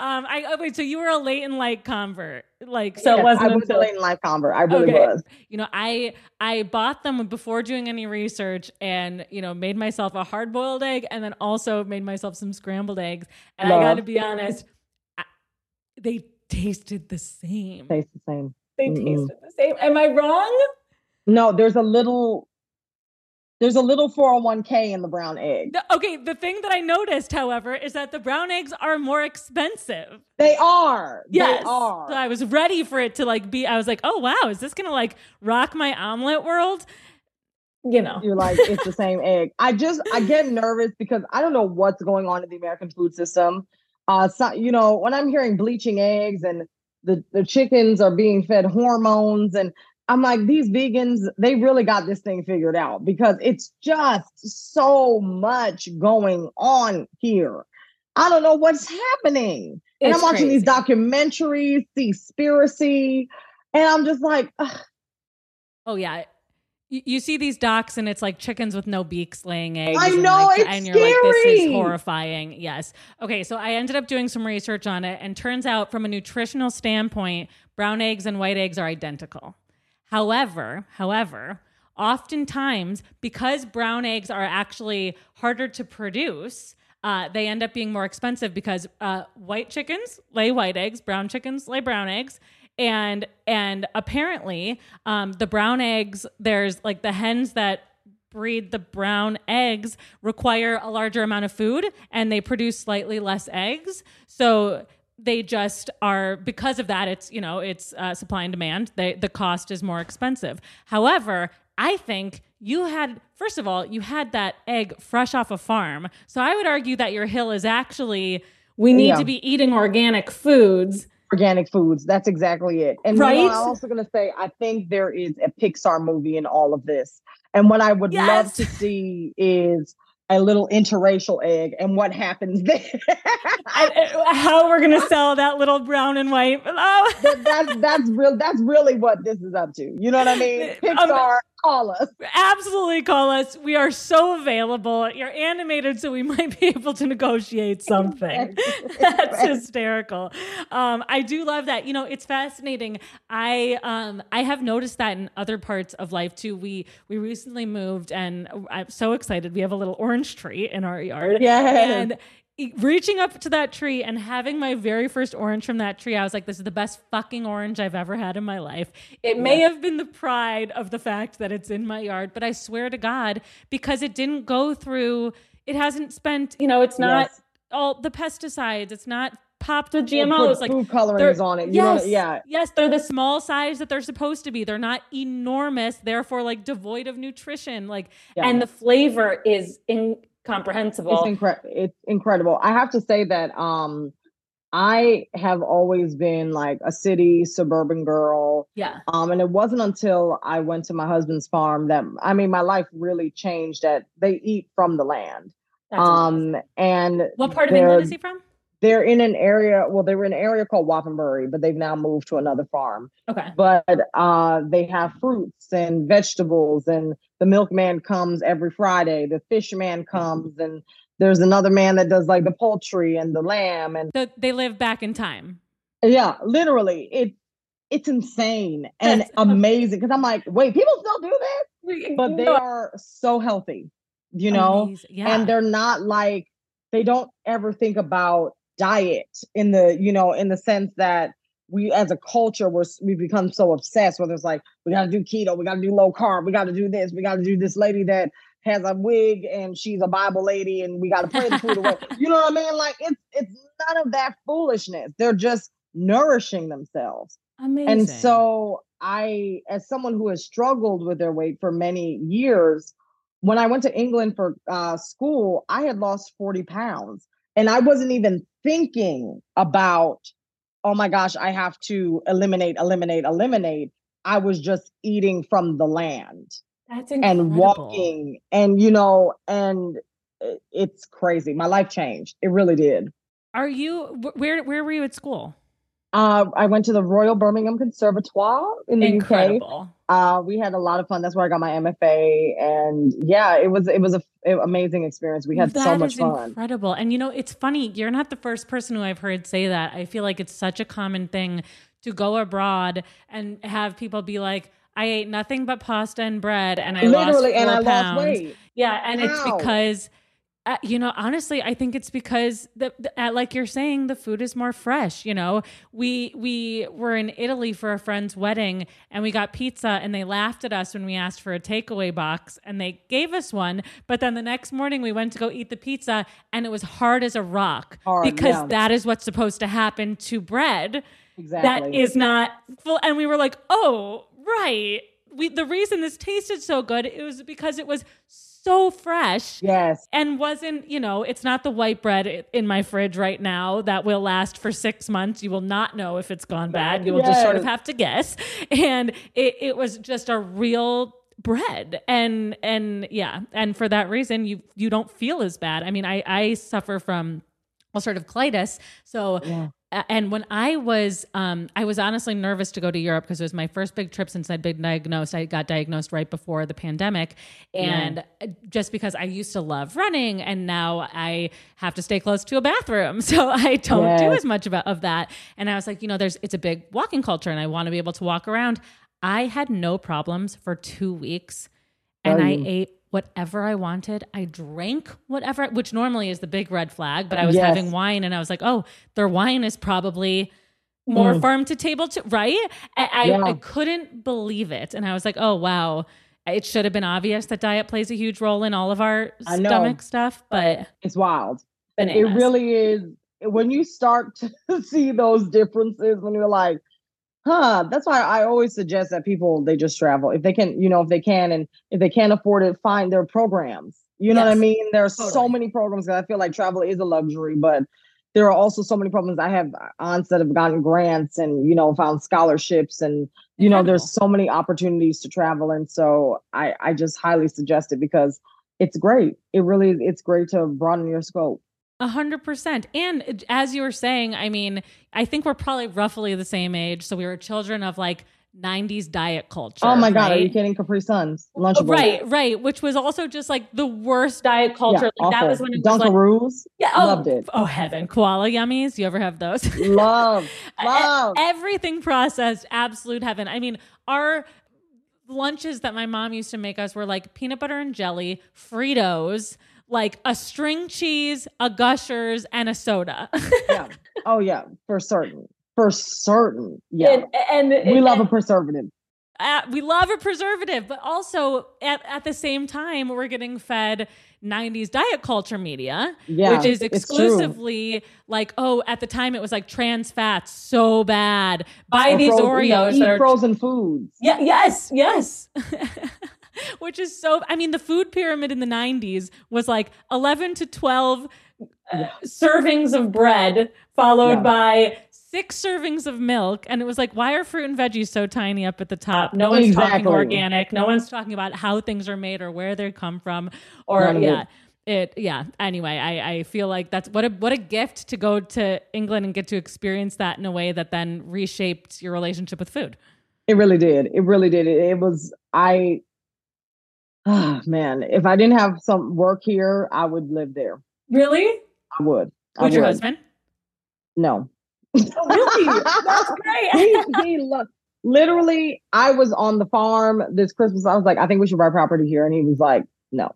Um, I oh, wait. So you were a late and light convert. Like so, yes, it wasn't I was until... a late and light convert. I really okay. was. You know, I I bought them before doing any research, and you know, made myself a hard boiled egg, and then also made myself some scrambled eggs. And love. I got to be honest. They tasted the same. Taste the same. They mm-mm. tasted the same. Am I wrong? No, there's a little, there's a little four oh one k in the brown egg. The, okay. The thing that I noticed, however, is that the brown eggs are more expensive. They are. Yes. They are. So I was ready for it to like be, I was like, oh wow, is this going to like rock my omelet world? You know, you're like, it's the same egg. I just, I get nervous because I don't know what's going on in the American food system. Uh, so, you know, when I'm hearing bleaching eggs and the, the chickens are being fed hormones and I'm like, these vegans, they really got this thing figured out because it's just so much going on here. I don't know what's happening. It's and I'm watching crazy. These documentaries, Seaspiracy, and I'm just like, ugh. Oh, yeah. You see these docs and it's like chickens with no beaks laying eggs. I know, like, it's and you're scary. Like, this is horrifying. Yes. Okay. So I ended up doing some research on it and turns out from a nutritional standpoint, brown eggs and white eggs are identical. However, however, oftentimes because brown eggs are actually harder to produce, uh, they end up being more expensive because uh, white chickens lay white eggs, brown chickens lay brown eggs. And, and apparently, um, the brown eggs, there's like the hens that breed the brown eggs require a larger amount of food and they produce slightly less eggs. So they just are, because of that, it's, you know, it's uh, supply and demand. They, the cost is more expensive. However, I think you had, first of all, you had that egg fresh off a farm. So I would argue that your hill is actually, we need yeah. to be eating organic foods. organic foods. That's exactly it. And right? you know, I'm also going to say, I think there is a Pixar movie in all of this. And what I would yes. love to see is a little interracial egg and what happens there. I, how we're going to sell that little brown and white. Oh. that, that's, that's, real, that's really what this is up to. You know what I mean? Pixar, um, call us. Absolutely call us. We are so available. You're animated, so we might be able to negotiate something. That's hysterical. Um, I do love that. You know, it's fascinating. I um, I have noticed that in other parts of life, too. We, we recently moved, and I'm so excited. We have a little orange tree in our yard. Yeah. And reaching up to that tree and having my very first orange from that tree, I was like, this is the best fucking orange I've ever had in my life. It yeah. may have been the pride of the fact that it's in my yard, but I swear to God, because it didn't go through, it hasn't spent, you know, it's not yes. all the pesticides. It's not popped with G M Os. Put like food coloring is on it. You yes, know, yeah. Yes. They're the small size that they're supposed to be. They're not enormous. Therefore like devoid of nutrition, like, yeah. and the flavor is incomprehensible. It's, incre- it's incredible. I have to say that, um, I have always been like a city suburban girl. Yeah. Um, and it wasn't until I went to my husband's farm that, I mean, my life really changed, that they eat from the land. That's um, amazing. And what part of England is he from? They're in an area, well, they were in an area called Waffenbury, but they've now moved to another farm. Okay. But uh, they have fruits and vegetables, and the milkman comes every Friday. The fishman comes, and there's another man that does like the poultry and the lamb. And so they live back in time. Yeah, literally. It, it's insane and That's amazing. Because I'm like, wait, people still do this? But they are so healthy, you know? Yeah. And they're not like, they don't ever think about diet in the, you know, in the sense that we as a culture, we're, we've become so obsessed, whether it's like, we got to do keto, we got to do low carb, we got to do this, we got to do this lady that has a wig and she's a Bible lady and we got to pray the food away. You know what I mean? Like it's, it's none of that foolishness. They're just nourishing themselves. Amazing. And so I, as someone who has struggled with their weight for many years, when I went to England for uh, school, I had lost forty pounds. And I wasn't even thinking about, oh my gosh, I have to eliminate, eliminate, eliminate. I was just eating from the land. That's incredible. And walking and, you know, and it's crazy. My life changed. It really did. Are you, where, where were you at school? Uh, I went to the Royal Birmingham Conservatoire in the incredible. U K. Uh, we had a lot of fun. That's where I got my M F A, and yeah, it was it was a f- amazing experience. We had that so much fun. That is incredible. And you know, it's funny. You're not the first person who I've heard say that. I feel like it's such a common thing to go abroad and have people be like, "I ate nothing but pasta and bread, and I literally, lost four and I pounds. Lost weight." Yeah, and wow. it's because. Uh, you know, honestly, I think it's because the, the uh, like you're saying, the food is more fresh. You know, we we were in Italy for a friend's wedding and we got pizza, and they laughed at us when we asked for a takeaway box and they gave us one. But then the next morning we went to go eat the pizza and it was hard as a rock hard, because yeah. that is what's supposed to happen to bread. Exactly. That is not full. And we were like, oh, right. We the reason this tasted so good, it was because it was so fresh. Yes. And wasn't, you know, it's not the white bread in my fridge right now that will last for six months. You will not know if it's gone bad. You will yes. just sort of have to guess. And it, it was just a real bread. And, and yeah. And for that reason, you, you don't feel as bad. I mean, I, I suffer from all sort of colitis. So yeah. And when I was, um, I was honestly nervous to go to Europe because it was my first big trip since I'd been diagnosed. I got diagnosed right before the pandemic. And yeah. just because I used to love running and now I have to stay close to a bathroom. So I don't yes. do as much of, of that. And I was like, you know, there's, it's a big walking culture and I want to be able to walk around. I had no problems for two weeks and oh. I ate whatever I wanted. I drank whatever, which normally is the big red flag, but I was yes. having wine and I was like, oh, their wine is probably more mm. farm to table to, right? I, I, yeah. I couldn't believe it. And I was like, oh, wow. It should have been obvious that diet plays a huge role in all of our I stomach know. Stuff, but it's wild. Bananas. It really is. When you start to see those differences, when you're like, huh, that's why I always suggest that people, they just travel if they can, you know, if they can, and if they can't afford it, find their programs. You know yes, what I mean? There are totally. So many programs, because I feel like travel is a luxury, but there are also so many problems. I have aunts that have gotten grants and, you know, found scholarships and, you Incredible. know, there's so many opportunities to travel. And so I, I just highly suggest it because it's great. It really, it's great to broaden your scope. A hundred percent. And as you were saying, I mean, I think we're probably roughly the same age. So we were children of like nineties diet culture. Oh my God. Right? Are you kidding? Capri Suns, Lunchables. Right, right. Which was also just like the worst diet culture. Yeah, like that was when it was Dunkaroos. Like, yeah, oh, loved it. Oh heaven. Koala yummies. You ever have those? Love, love. Everything processed. Absolute heaven. I mean, our lunches that my mom used to make us were like peanut butter and jelly, Fritos, like a string cheese, a Gushers, and a soda. Yeah. Oh yeah. For certain. For certain. Yeah. And, and we love and, a preservative. Uh, we love a preservative, but also at, at the same time, we're getting fed nineties diet culture media, yeah, which is exclusively like, oh, at the time it was like trans fats, so bad. Buy or these frozen, Oreos. Yeah, eat that are frozen foods. Yeah. Yes. Yes. Which is so, I mean, the food pyramid in the nineties was like eleven to twelve uh, servings of bread followed yeah. by six servings of milk. And it was like, why are fruit and veggies so tiny up at the top? No one's exactly. talking organic. No one's talking about how things are made or where they come from. Or yeah, it. it, yeah. Anyway, I, I feel like that's what a, what a gift to go to England and get to experience that in a way that then reshaped your relationship with food. It really did. It really did. It, it was, I, oh man, if I didn't have some work here, I would live there. Really? I would. I would your husband? No. Oh, really? That's great. he, he loved, literally, I was on the farm this Christmas. I was like, I think we should buy property here. And he was like, no.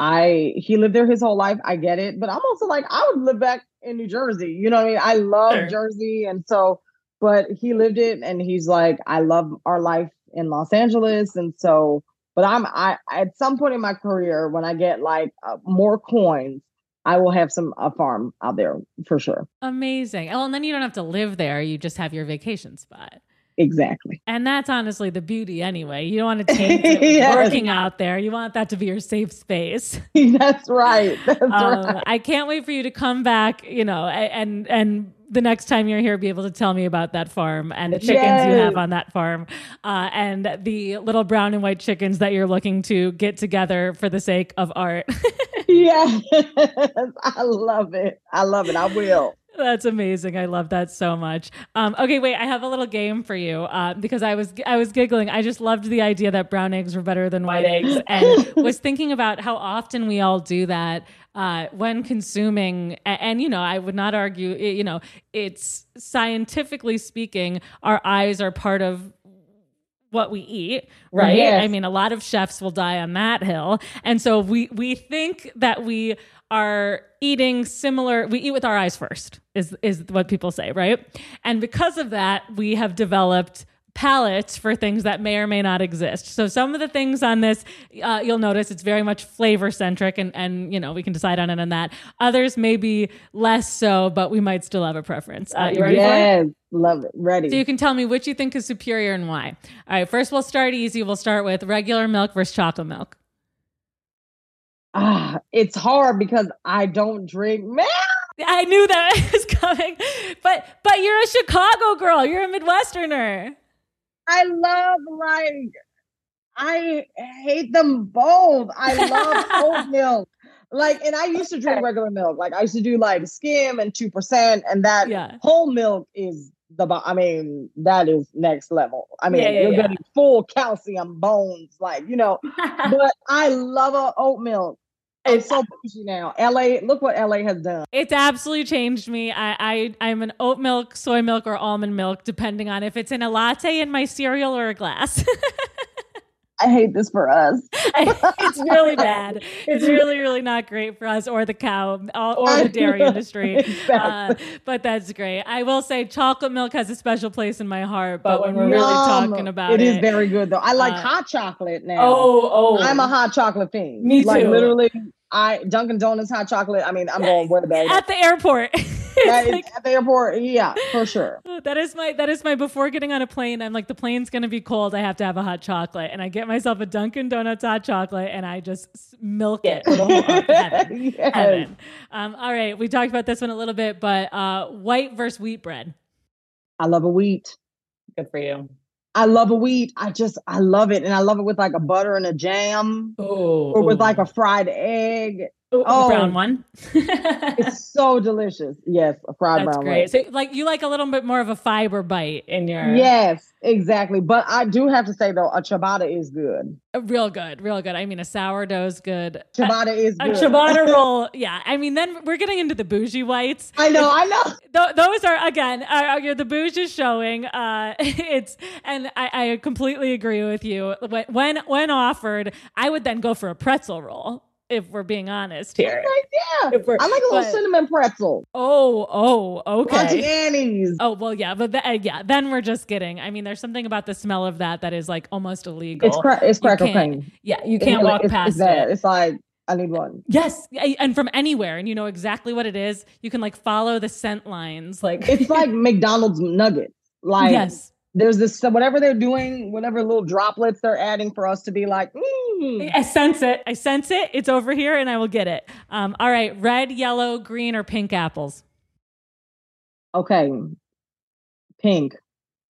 I he lived there his whole life. I get it. But I'm also like, I would live back in New Jersey. You know what I mean? I love sure. Jersey. And so, but he lived it and he's like, I love our life in Los Angeles. And so, but I'm I at some point in my career, when I get like uh, more coins, I will have some a farm out there for sure. Amazing. Oh, and then you don't have to live there. You just have your vacation spot. Exactly. And that's honestly the beauty anyway. You don't want to change it yes. working out there. You want that to be your safe space. That's right. That's um, right. I can't wait for you to come back, you know, and, and the next time you're here, be able to tell me about that farm and the chickens yes. you have on that farm uh, and the little brown and white chickens that you're looking to get together for the sake of art. Yes, I love it. I love it. I will. That's amazing. I love that so much. Um, okay, wait, I have a little game for you uh, because I was I was giggling. I just loved the idea that brown eggs were better than white eggs and was thinking about how often we all do that uh, when consuming. And, and, you know, I would not argue, you know, it's scientifically speaking, our eyes are part of what we eat, right? Yes. I mean, a lot of chefs will die on that hill. And so we we think that we are eating similar, we eat with our eyes first is is what people say, right? And because of that, we have developed palettes for things that may or may not exist. So some of the things on this, uh, you'll notice it's very much flavor centric and, and, you know, we can decide on it and that. Others may be less so, but we might still have a preference. Uh, you ready yes. for it? Love it. Ready. So you can tell me which you think is superior and why. All right. First, we'll start easy. We'll start with regular milk versus chocolate milk. Ah, it's hard because I don't drink milk. I knew that was coming, but, but you're a Chicago girl. You're a Midwesterner. I love, like, I hate them both. I love oat milk. Like, and I used to drink regular milk. Like, I used to do, like, skim and two percent. And that yeah. whole milk is the, I mean, that is next level. I mean, yeah, yeah, you're yeah. getting full calcium, bones, like, you know. But I love a oat milk. It's so bougie now. L A, look what L A has done. It's absolutely changed me. I, I, I'm an oat milk, soy milk, or almond milk, depending on if it's in a latte, in my cereal, or a glass. I hate this for us. It's really bad. It's really, really not great for us or the cow or the dairy industry. Exactly. Uh, but that's great. I will say chocolate milk has a special place in my heart, but oh, when we're yum. really talking about it. It is very good though. I like uh, hot chocolate now. Oh, oh. I'm a hot chocolate fiend. Me too. Like literally I Dunkin' Donuts hot chocolate. I mean, I'm going way back at the airport. That is, like, at the airport, yeah, for sure. That is my that is my before getting on a plane. I'm like, the plane's gonna be cold. I have to have a hot chocolate, and I get myself a Dunkin' Donuts hot chocolate, and I just milk it. For the whole heaven. Yes. Heaven. Um, all right, we talked about this one a little bit, but uh, white versus wheat bread. I love a wheat. Good for you. I love a wheat. I just, I love it. And I love it with like a butter and a jam. Oh, or with ooh. like a fried egg. Ooh, oh, a brown one. It's so delicious. Yes, a fried That's brown great. one. So like you like a little bit more of a fiber bite in your... Yes, exactly. But I do have to say though, a ciabatta is good. Real good, real good. I mean, a sourdough's good. Ciabatta a, is good. A ciabatta roll. Yeah. I mean, then we're getting into the bougie whites. I know, I know. Th- those are, again, are, are the bougie is showing. Uh, it's... And And I, I completely agree with you. When when offered, I would then go for a pretzel roll, if we're being honest here. Like, yeah. I like a little but, cinnamon pretzel. Oh, oh, okay. Auntie Annie's. Oh, well, yeah. But the, uh, yeah, then we're just kidding. I mean, there's something about the smell of that that is like almost illegal. It's, cra- it's cracker pain. Yeah, you can't it's, walk it's, past it's that. it. It's like... I need one. Yes. And from anywhere. And you know exactly what it is. You can like follow the scent lines. Like It's like McDonald's nuggets. Like, yes. There's this, whatever they're doing, whatever little droplets they're adding for us to be like, mm. I sense it. I sense it. It's over here and I will get it. Um, all right. Red, yellow, green, or pink apples? Okay. Pink.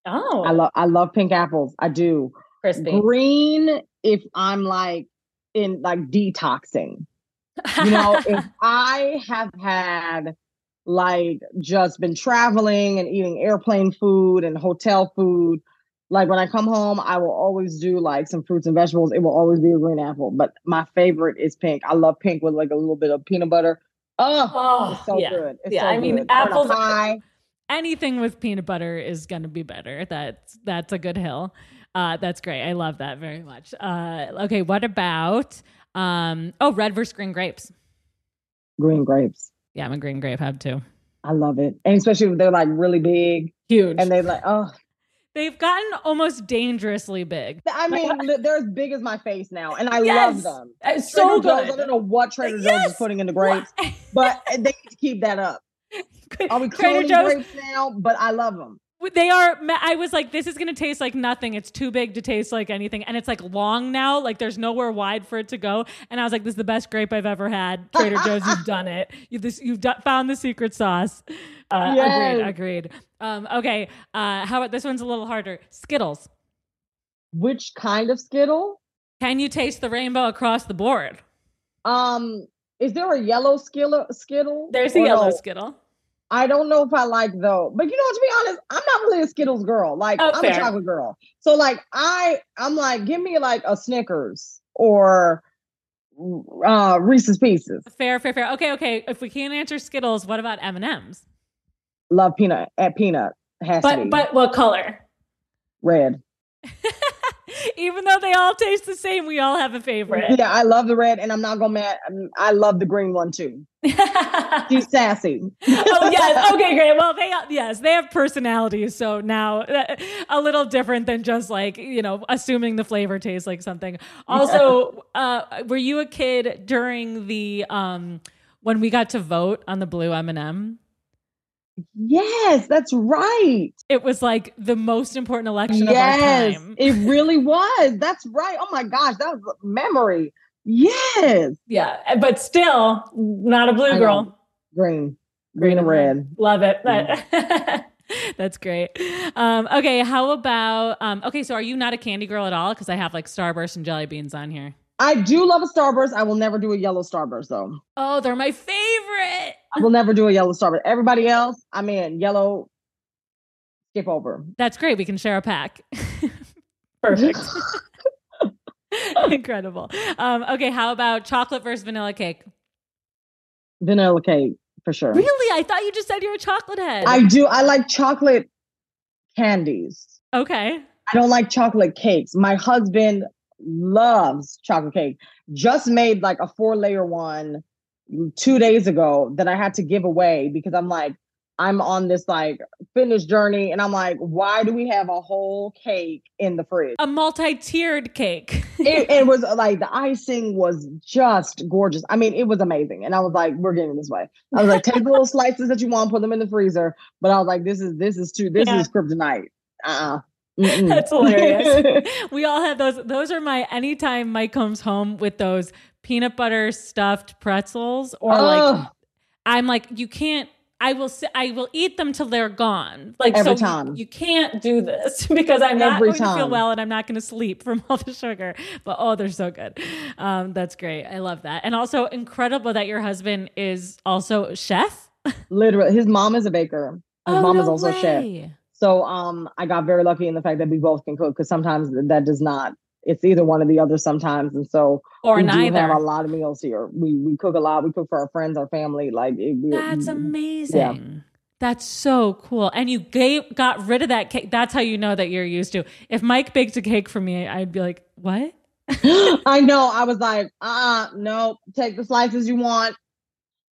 Oh. I, lo- I love pink apples. I do. Crispy. Green if I'm like in like detoxing. You know, if I have had... like just been traveling and eating airplane food and hotel food. Like when I come home, I will always do like some fruits and vegetables. It will always be a green apple, but my favorite is pink. I love pink with like a little bit of peanut butter. Oh, oh it's so yeah. good. It's yeah, so I mean, good. Apples, pie. Anything with peanut butter is going to be better. That's, that's a good hill. Uh, that's great. I love that very much. Uh, okay. What about, um, oh, red versus green grapes. Green grapes. Yeah, I'm a green grape hub too. I love it. And especially when they're like really big. Huge. And they're like, oh. They've gotten almost dangerously big. I mean, they're as big as my face now. And I yes. love them. It's so good. Joe's, I don't know what Trader Joe's yes. is putting in the grapes, but they need to keep that up. Are we cloning grapes now? But I love them. They are, I was like, this is going to taste like nothing. It's too big to taste like anything. And it's like long now. Like there's nowhere wide for it to go. And I was like, this is the best grape I've ever had. Trader Joe's, you've done it. You've, this, you've do- found the secret sauce. Uh, yes. Agreed, agreed. Um, okay. Uh, how about this one's a little harder. Skittles. Which kind of Skittle? Can you taste the rainbow across the board? Um, is there a yellow Skittle? Skittle? There's a yellow no? Skittle. I don't know if I like though, but you know, to be honest, I'm not really a Skittles girl. Like oh, I'm fair. a chocolate girl. So like I, I'm like, give me like a Snickers or uh, Reese's Pieces. Fair, fair, fair. Okay, okay. If we can't answer Skittles, what about M and M's? Love peanut at peanut. Has but to be. But what color? Red. Even though they all taste the same, we all have a favorite. Yeah, I love the red, and I'm not going to mad. I love the green one, too. She's sassy. Oh, yes. Okay, great. Well, they yes, they have personalities, so now uh, a little different than just, like, you know, assuming the flavor tastes like something. Also, uh, were you a kid during the, um, when we got to vote on the blue M and M? Yes, that's right. It was like the most important election yes, of our time. Yes, it really was. That's right. Oh my gosh, that was a memory. Yes. Yeah, but still not a blue girl. Green. Green, green and red. red. Love it. Yeah. That's great. Um, okay, how about, um, okay, so are you not a candy girl at all? Because I have like Starburst and jelly beans on here. I do love a Starburst. I will never do a yellow Starburst though. Oh, they're my favorite. I will never do a yellow Starburst. Everybody else, I'm in yellow. Skip over. That's great. We can share a pack. Perfect. Incredible. Um, okay. How about chocolate versus vanilla cake? Vanilla cake for sure. Really? I thought you just said you're a chocolate head. I do. I like chocolate candies. Okay. I don't like chocolate cakes. My husband loves chocolate cake. Just made like a four layer one two days ago that I had to give away because I'm like, I'm on this like fitness journey. And I'm like, why do we have a whole cake in the fridge? A multi-tiered cake. it, it was like the icing was just gorgeous. I mean, it was amazing. And I was like, we're getting this way. I was like, take the little slices that you want, put them in the freezer. But I was like, this is, this is too, this yeah. is kryptonite. Uh-uh. Mm-mm. That's hilarious. We all had those. Those are my, anytime Mike comes home with those peanut butter stuffed pretzels or oh. like, I'm like, you can't, I will, I will eat them till they're gone. Like, every so time. You, you can't do this because I'm not every going time. to feel well and I'm not going to sleep from all the sugar, but oh, they're so good. Um, that's great. I love that. And also incredible that your husband is also a chef. Literally. His mom is a baker. His oh, mom no is also way. a chef. So um, I got very lucky in the fact that we both can cook because sometimes that does not, it's either one or the other sometimes. And so or we neither. do have a lot of meals here. We we cook a lot. We cook for our friends, our family. Like it, That's it, amazing. Yeah. That's so cool. And you gave, got rid of that cake. That's how you know that you're used to. If Mike baked a cake for me, I'd be like, what? I know. I was like, uh-uh, no, take the slices you want.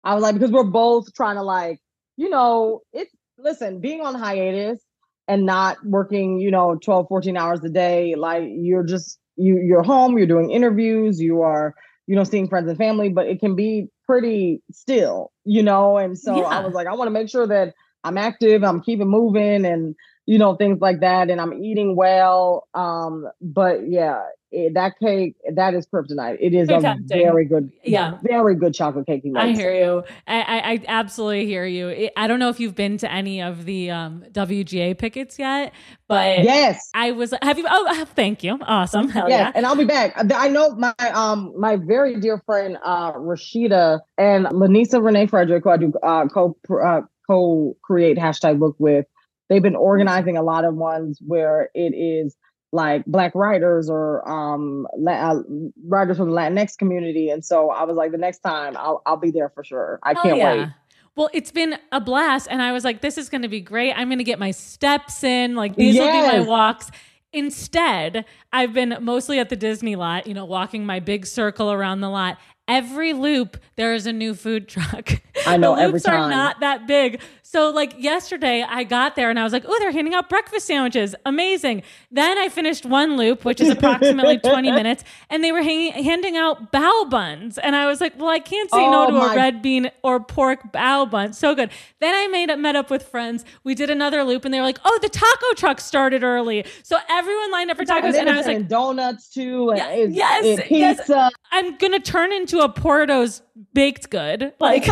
I was like, because we're both trying to like, you know, it's, listen, being on hiatus, and not working, you know, twelve, fourteen hours a day. Like you're just, you, you're home, you're doing interviews, you are, you know, seeing friends and family, but it can be pretty still, you know? And so yeah. I was like, I want to make sure that I'm active, I'm keeping moving and, you know, things like that. And I'm eating well. Um, but yeah, it, that cake, that is kryptonite. It is a very good, yeah, very good chocolate cake. I hear you. I, I, I absolutely hear you. It, I don't know if you've been to any of the um, W G A pickets yet, but yes, I was. Have you? Oh, thank you. Awesome. Hell yes, yeah. And I'll be back. I know my um my very dear friend uh, Rashida and Lanisa Renee Frederick, who I do uh, co uh, co create hashtag book with. They've been organizing a lot of ones where it is like Black writers or um, la- uh, writers from the Latinx community. And so I was like, the next time I'll I'll be there for sure. I Hell can't yeah. wait. Well, it's been a blast. And I was like, this is going to be great. I'm going to get my steps in. Like these yes. will be my walks. Instead, I've been mostly at the Disney lot, you know, walking my big circle around the lot. Every loop, there is a new food truck. I know, the loops every time. are not that big. So like yesterday I got there and I was like, oh, they're handing out breakfast sandwiches. Amazing. Then I finished one loop, which is approximately twenty minutes. And they were hang- handing out bao buns. And I was like, well, I can't say oh, no to my- a red bean or pork bao bun. So good. Then I made up, met up with friends. We did another loop and they were like, oh, the taco truck started early. So everyone lined up for tacos. And, and I was like, donuts too. And yeah, it's, yes, it's pizza. Yes. I'm going to turn into a Porto's baked good. Like,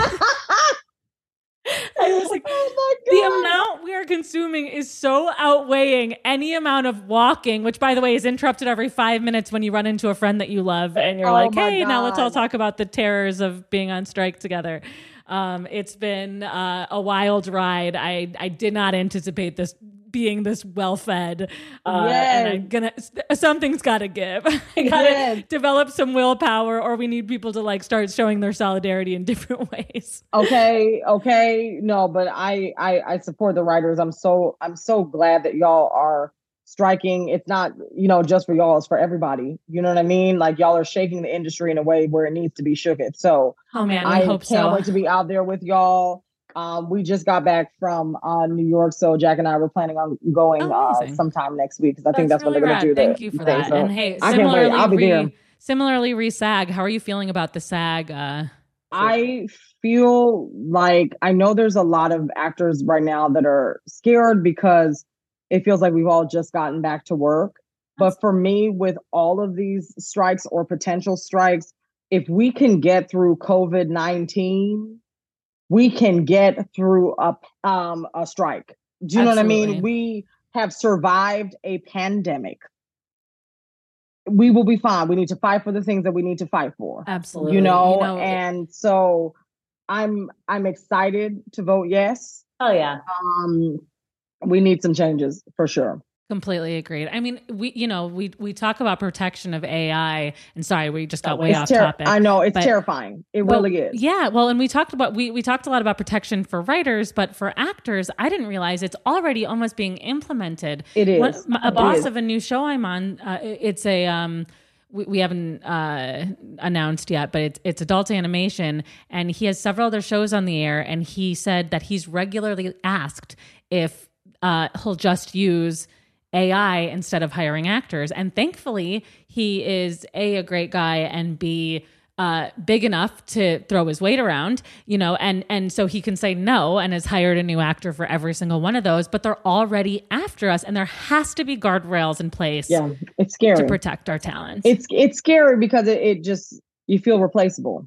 I was like, oh my God. The amount we are consuming is so outweighing any amount of walking, which by the way is interrupted every five minutes when you run into a friend that you love and you're oh like, hey, God. Now let's all talk about the terrors of being on strike together. Um, it's been uh, a wild ride. I, I did not anticipate this being this well-fed. Uh, yes. And I'm gonna, something's got to give. I got to yes. develop some willpower or we need people to like start showing their solidarity in different ways. Okay. Okay. No, but I, I, I support the writers. I'm so, I'm so glad that y'all are striking. It's not, you know, just for y'all, it's for everybody. You know what I mean? Like y'all are shaking the industry in a way where it needs to be shook it. So oh, man, I, I hope can't so. wait to be out there with y'all. Um, we just got back from uh, New York. So Jack and I were planning on going uh, sometime next week. Cause I that's think that's really what they're going to do. Thank you for thing. that. So and hey, similarly, I'll be re, there. similarly re-SAG, how are you feeling about the SAG? Uh, I feel like, I know there's a lot of actors right now that are scared because it feels like we've all just gotten back to work. But for me, with all of these strikes or potential strikes, if we can get through COVID nineteen, we can get through a um, a strike. Do you Absolutely. know what I mean? We have survived a pandemic. We will be fine. We need to fight for the things that we need to fight for. Absolutely. You know, you know and so I'm I'm excited to vote yes. Oh yeah. Um, we need some changes for sure. Completely agreed. I mean, we, you know, we, we talk about protection of A I and sorry, we just got way it's off ter- topic. I know it's but, terrifying. It well, really is. Yeah. Well, and we talked about, we, we talked a lot about protection for writers, but for actors, I didn't realize it's already almost being implemented. It is. One, a boss is. of a new show I'm on. Uh, it's a, um, we, we haven't uh, announced yet, but it's, it's adult animation, and he has several other shows on the air, and he said that he's regularly asked if uh, he'll just use A I instead of hiring actors. And thankfully, he is A, a great guy, and B, uh, big enough to throw his weight around, you know, and, and so he can say no and has hired a new actor for every single one of those, but they're already after us, and there has to be guardrails in place. Yeah, it's scary. To protect our talents. It's, it's scary because it, it just, you feel replaceable.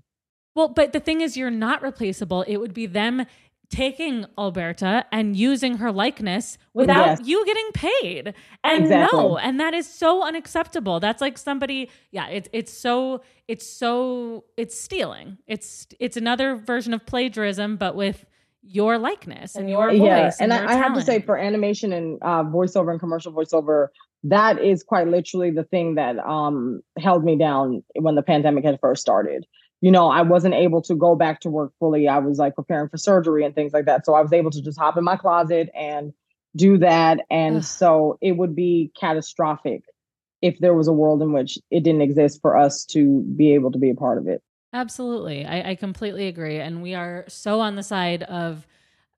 Well, but the thing is, you're not replaceable. It would be them taking Alberta and using her likeness without yes. you getting paid. And exactly. no, and that is so unacceptable. That's like somebody, yeah, it's, it's so, it's so, it's stealing. It's, it's another version of plagiarism, but with your likeness and your voice. Yeah. And, and I, I have to say, for animation and uh, voiceover and commercial voiceover, that is quite literally the thing that um, held me down when the pandemic had first started. You know, I wasn't able to go back to work fully. I was like preparing for surgery and things like that. So I was able to just hop in my closet and do that. And Ugh. so it would be catastrophic if there was a world in which it didn't exist for us to be able to be a part of it. Absolutely. I, I completely agree. And we are so on the side of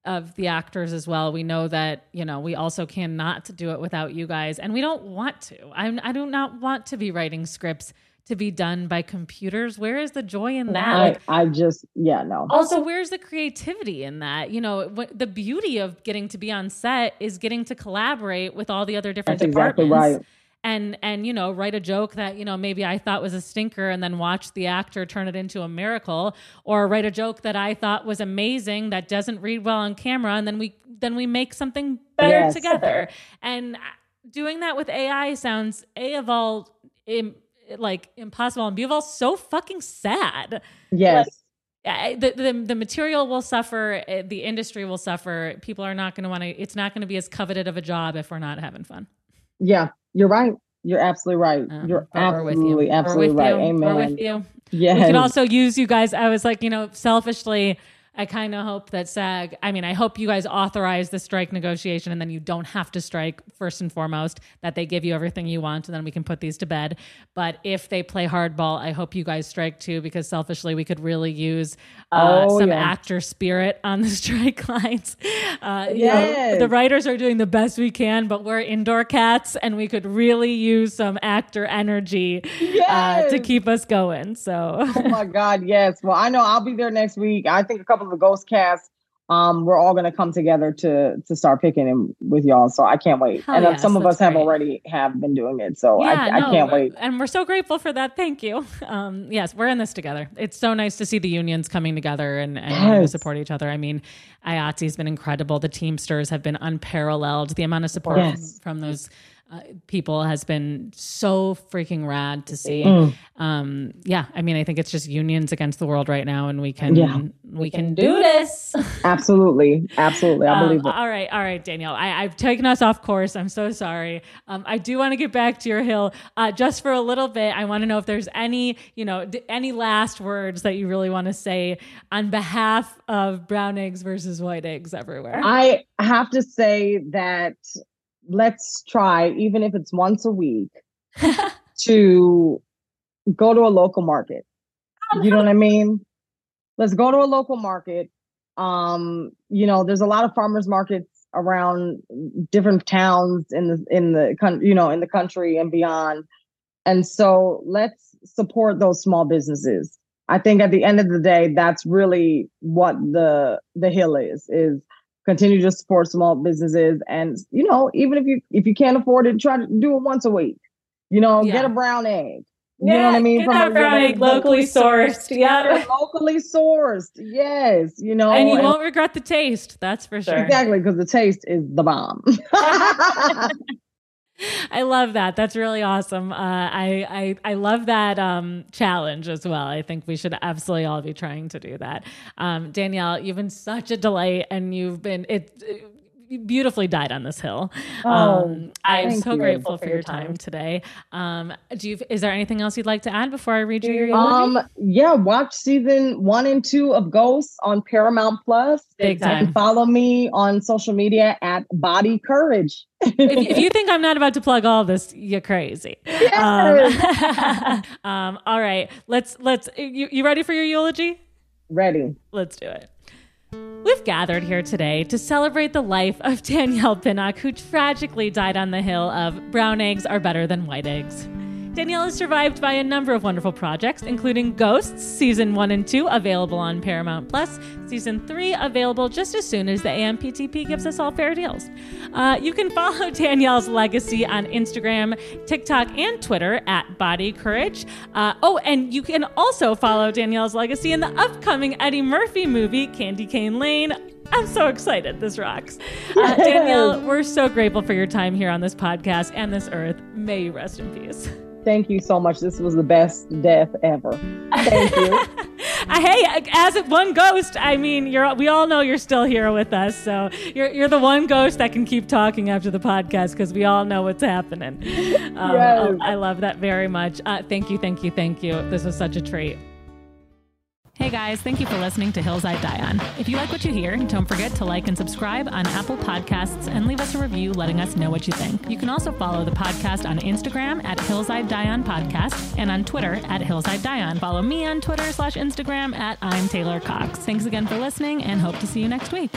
of the actors as well. We know that, you know, we also cannot do it without you guys. And we don't want to. I'm, I do not want to be writing scripts to be done by computers. Where is the joy in that? I, like, I just, yeah, no. Also, where's the creativity in that? You know, what, the beauty of getting to be on set is getting to collaborate with all the other different That's departments. Exactly right. And, and, you know, write a joke that, you know, maybe I thought was a stinker and then watch the actor turn it into a miracle, or write a joke that I thought was amazing that doesn't read well on camera. And then we, then we make something better yes. together. And doing that with A I sounds a of all im- like impossible, and Beautiful, so fucking sad. Yes. Like, I, the, the the material will suffer. The industry will suffer. People are not going to want to, it's not going to be as coveted of a job if we're not having fun. Yeah, you're right. You're absolutely right. Um, you're absolutely, you. absolutely right. You. Amen. We're with you. Yes. We can also use you guys. I was like, you know, selfishly, I kind of hope that SAG, I mean, I hope you guys authorize the strike negotiation and then you don't have to strike, first and foremost, that they give you everything you want and then we can put these to bed. But if they play hardball, I hope you guys strike too, because selfishly, we could really use uh, oh, some yeah. actor spirit on the strike lines. Uh, yes. You know, the writers are doing the best we can, but we're indoor cats and we could really use some actor energy yes. uh, to keep us going. So, oh my God, yes. Well, I know I'll be there next week. I think a couple of the Ghost cast, um, we're all going to come together to to start picking him with y'all. So I can't wait. Hell and yes, some of us have great. already have been doing it. So yeah, I, no, I can't wait. And we're so grateful for that. Thank you. Um, yes, we're in this together. It's so nice to see the unions coming together and, and yes. support each other. I mean, I A T S E has been incredible. The Teamsters have been unparalleled. The amount of support yes. from, from those Uh, people has been so freaking rad to see. Mm. Um, yeah. I mean, I think it's just unions against the world right now, and we can, yeah. we, we can, can do this. Absolutely. Absolutely. I um, believe it. All right. All right, Danielle, I, I've taken us off course. I'm so sorry. Um, I do want to get back to your hill uh, just for a little bit. I want to know if there's any, you know, d- any last words that you really want to say on behalf of brown eggs versus white eggs everywhere. I have to say that let's try, even if it's once a week, to go to a local market. You know what I mean? Let's go to a local market. Um, you know, there's a lot of farmers markets around different towns in the in the country, you know, in the country and beyond. And so let's support those small businesses. I think at the end of the day, that's really what the the hill is, is continue to support small businesses. And, you know, even if you if you can't afford it, try to do it once a week. You know, yeah. get a brown egg. You yeah, know what I mean? Get From that a, brown egg locally, locally sourced. sourced. Yeah. Locally sourced. Yes. You know. And you and, won't regret the taste. That's for sure. Exactly. Because the taste is the bomb. I love that. That's really awesome. Uh, I, I I love that um, challenge as well. I think we should absolutely all be trying to do that. Um, Danielle, you've been such a delight, and you've been it. it beautifully died on this hill. Oh, um, I'm so grateful for your time, time today. Um, do you, is there anything else you'd like to add before I read you your eulogy? Um, yeah, watch season one and two of Ghosts on Paramount Plus. Big time. And follow me on social media at Body Courage. If, if you think I'm not about to plug all this, you're crazy. Yes. Um, um, all right, let's let's. You, you ready for your eulogy? Ready. Let's do it. We've gathered here today to celebrate the life of Danielle Pinnock, who tragically died on the hill of brown eggs are better than white eggs. Danielle is survived by a number of wonderful projects, including Ghosts, season one and two, available on Paramount Plus, season three, available just as soon as the A M P T P gives us all fair deals. Uh, you can follow Danielle's legacy on Instagram, TikTok, and Twitter at Body Courage. Uh, oh, and you can also follow Danielle's legacy in the upcoming Eddie Murphy movie, Candy Cane Lane. I'm so excited. This rocks. Uh, Danielle, we're so grateful for your time here on this podcast and this earth. May you rest in peace. Thank you so much. This was the best death ever. Thank you. Hey, as one ghost, I mean, you're, we all know you're still here with us. So you're, you're the one ghost that can keep talking after the podcast because we all know what's happening. Um, yes. I, I love that very much. Uh, thank you, thank you, thank you. This was such a treat. Hey guys, thank you for listening to Hills I Die On. If you like what you hear, don't forget to like and subscribe on Apple Podcasts and leave us a review letting us know what you think. You can also follow the podcast on Instagram at Hills I Die On Podcast and on Twitter at Hills I Die On. Follow me on Twitter slash Instagram at I'm Taylor Cox. Thanks again for listening and hope to see you next week.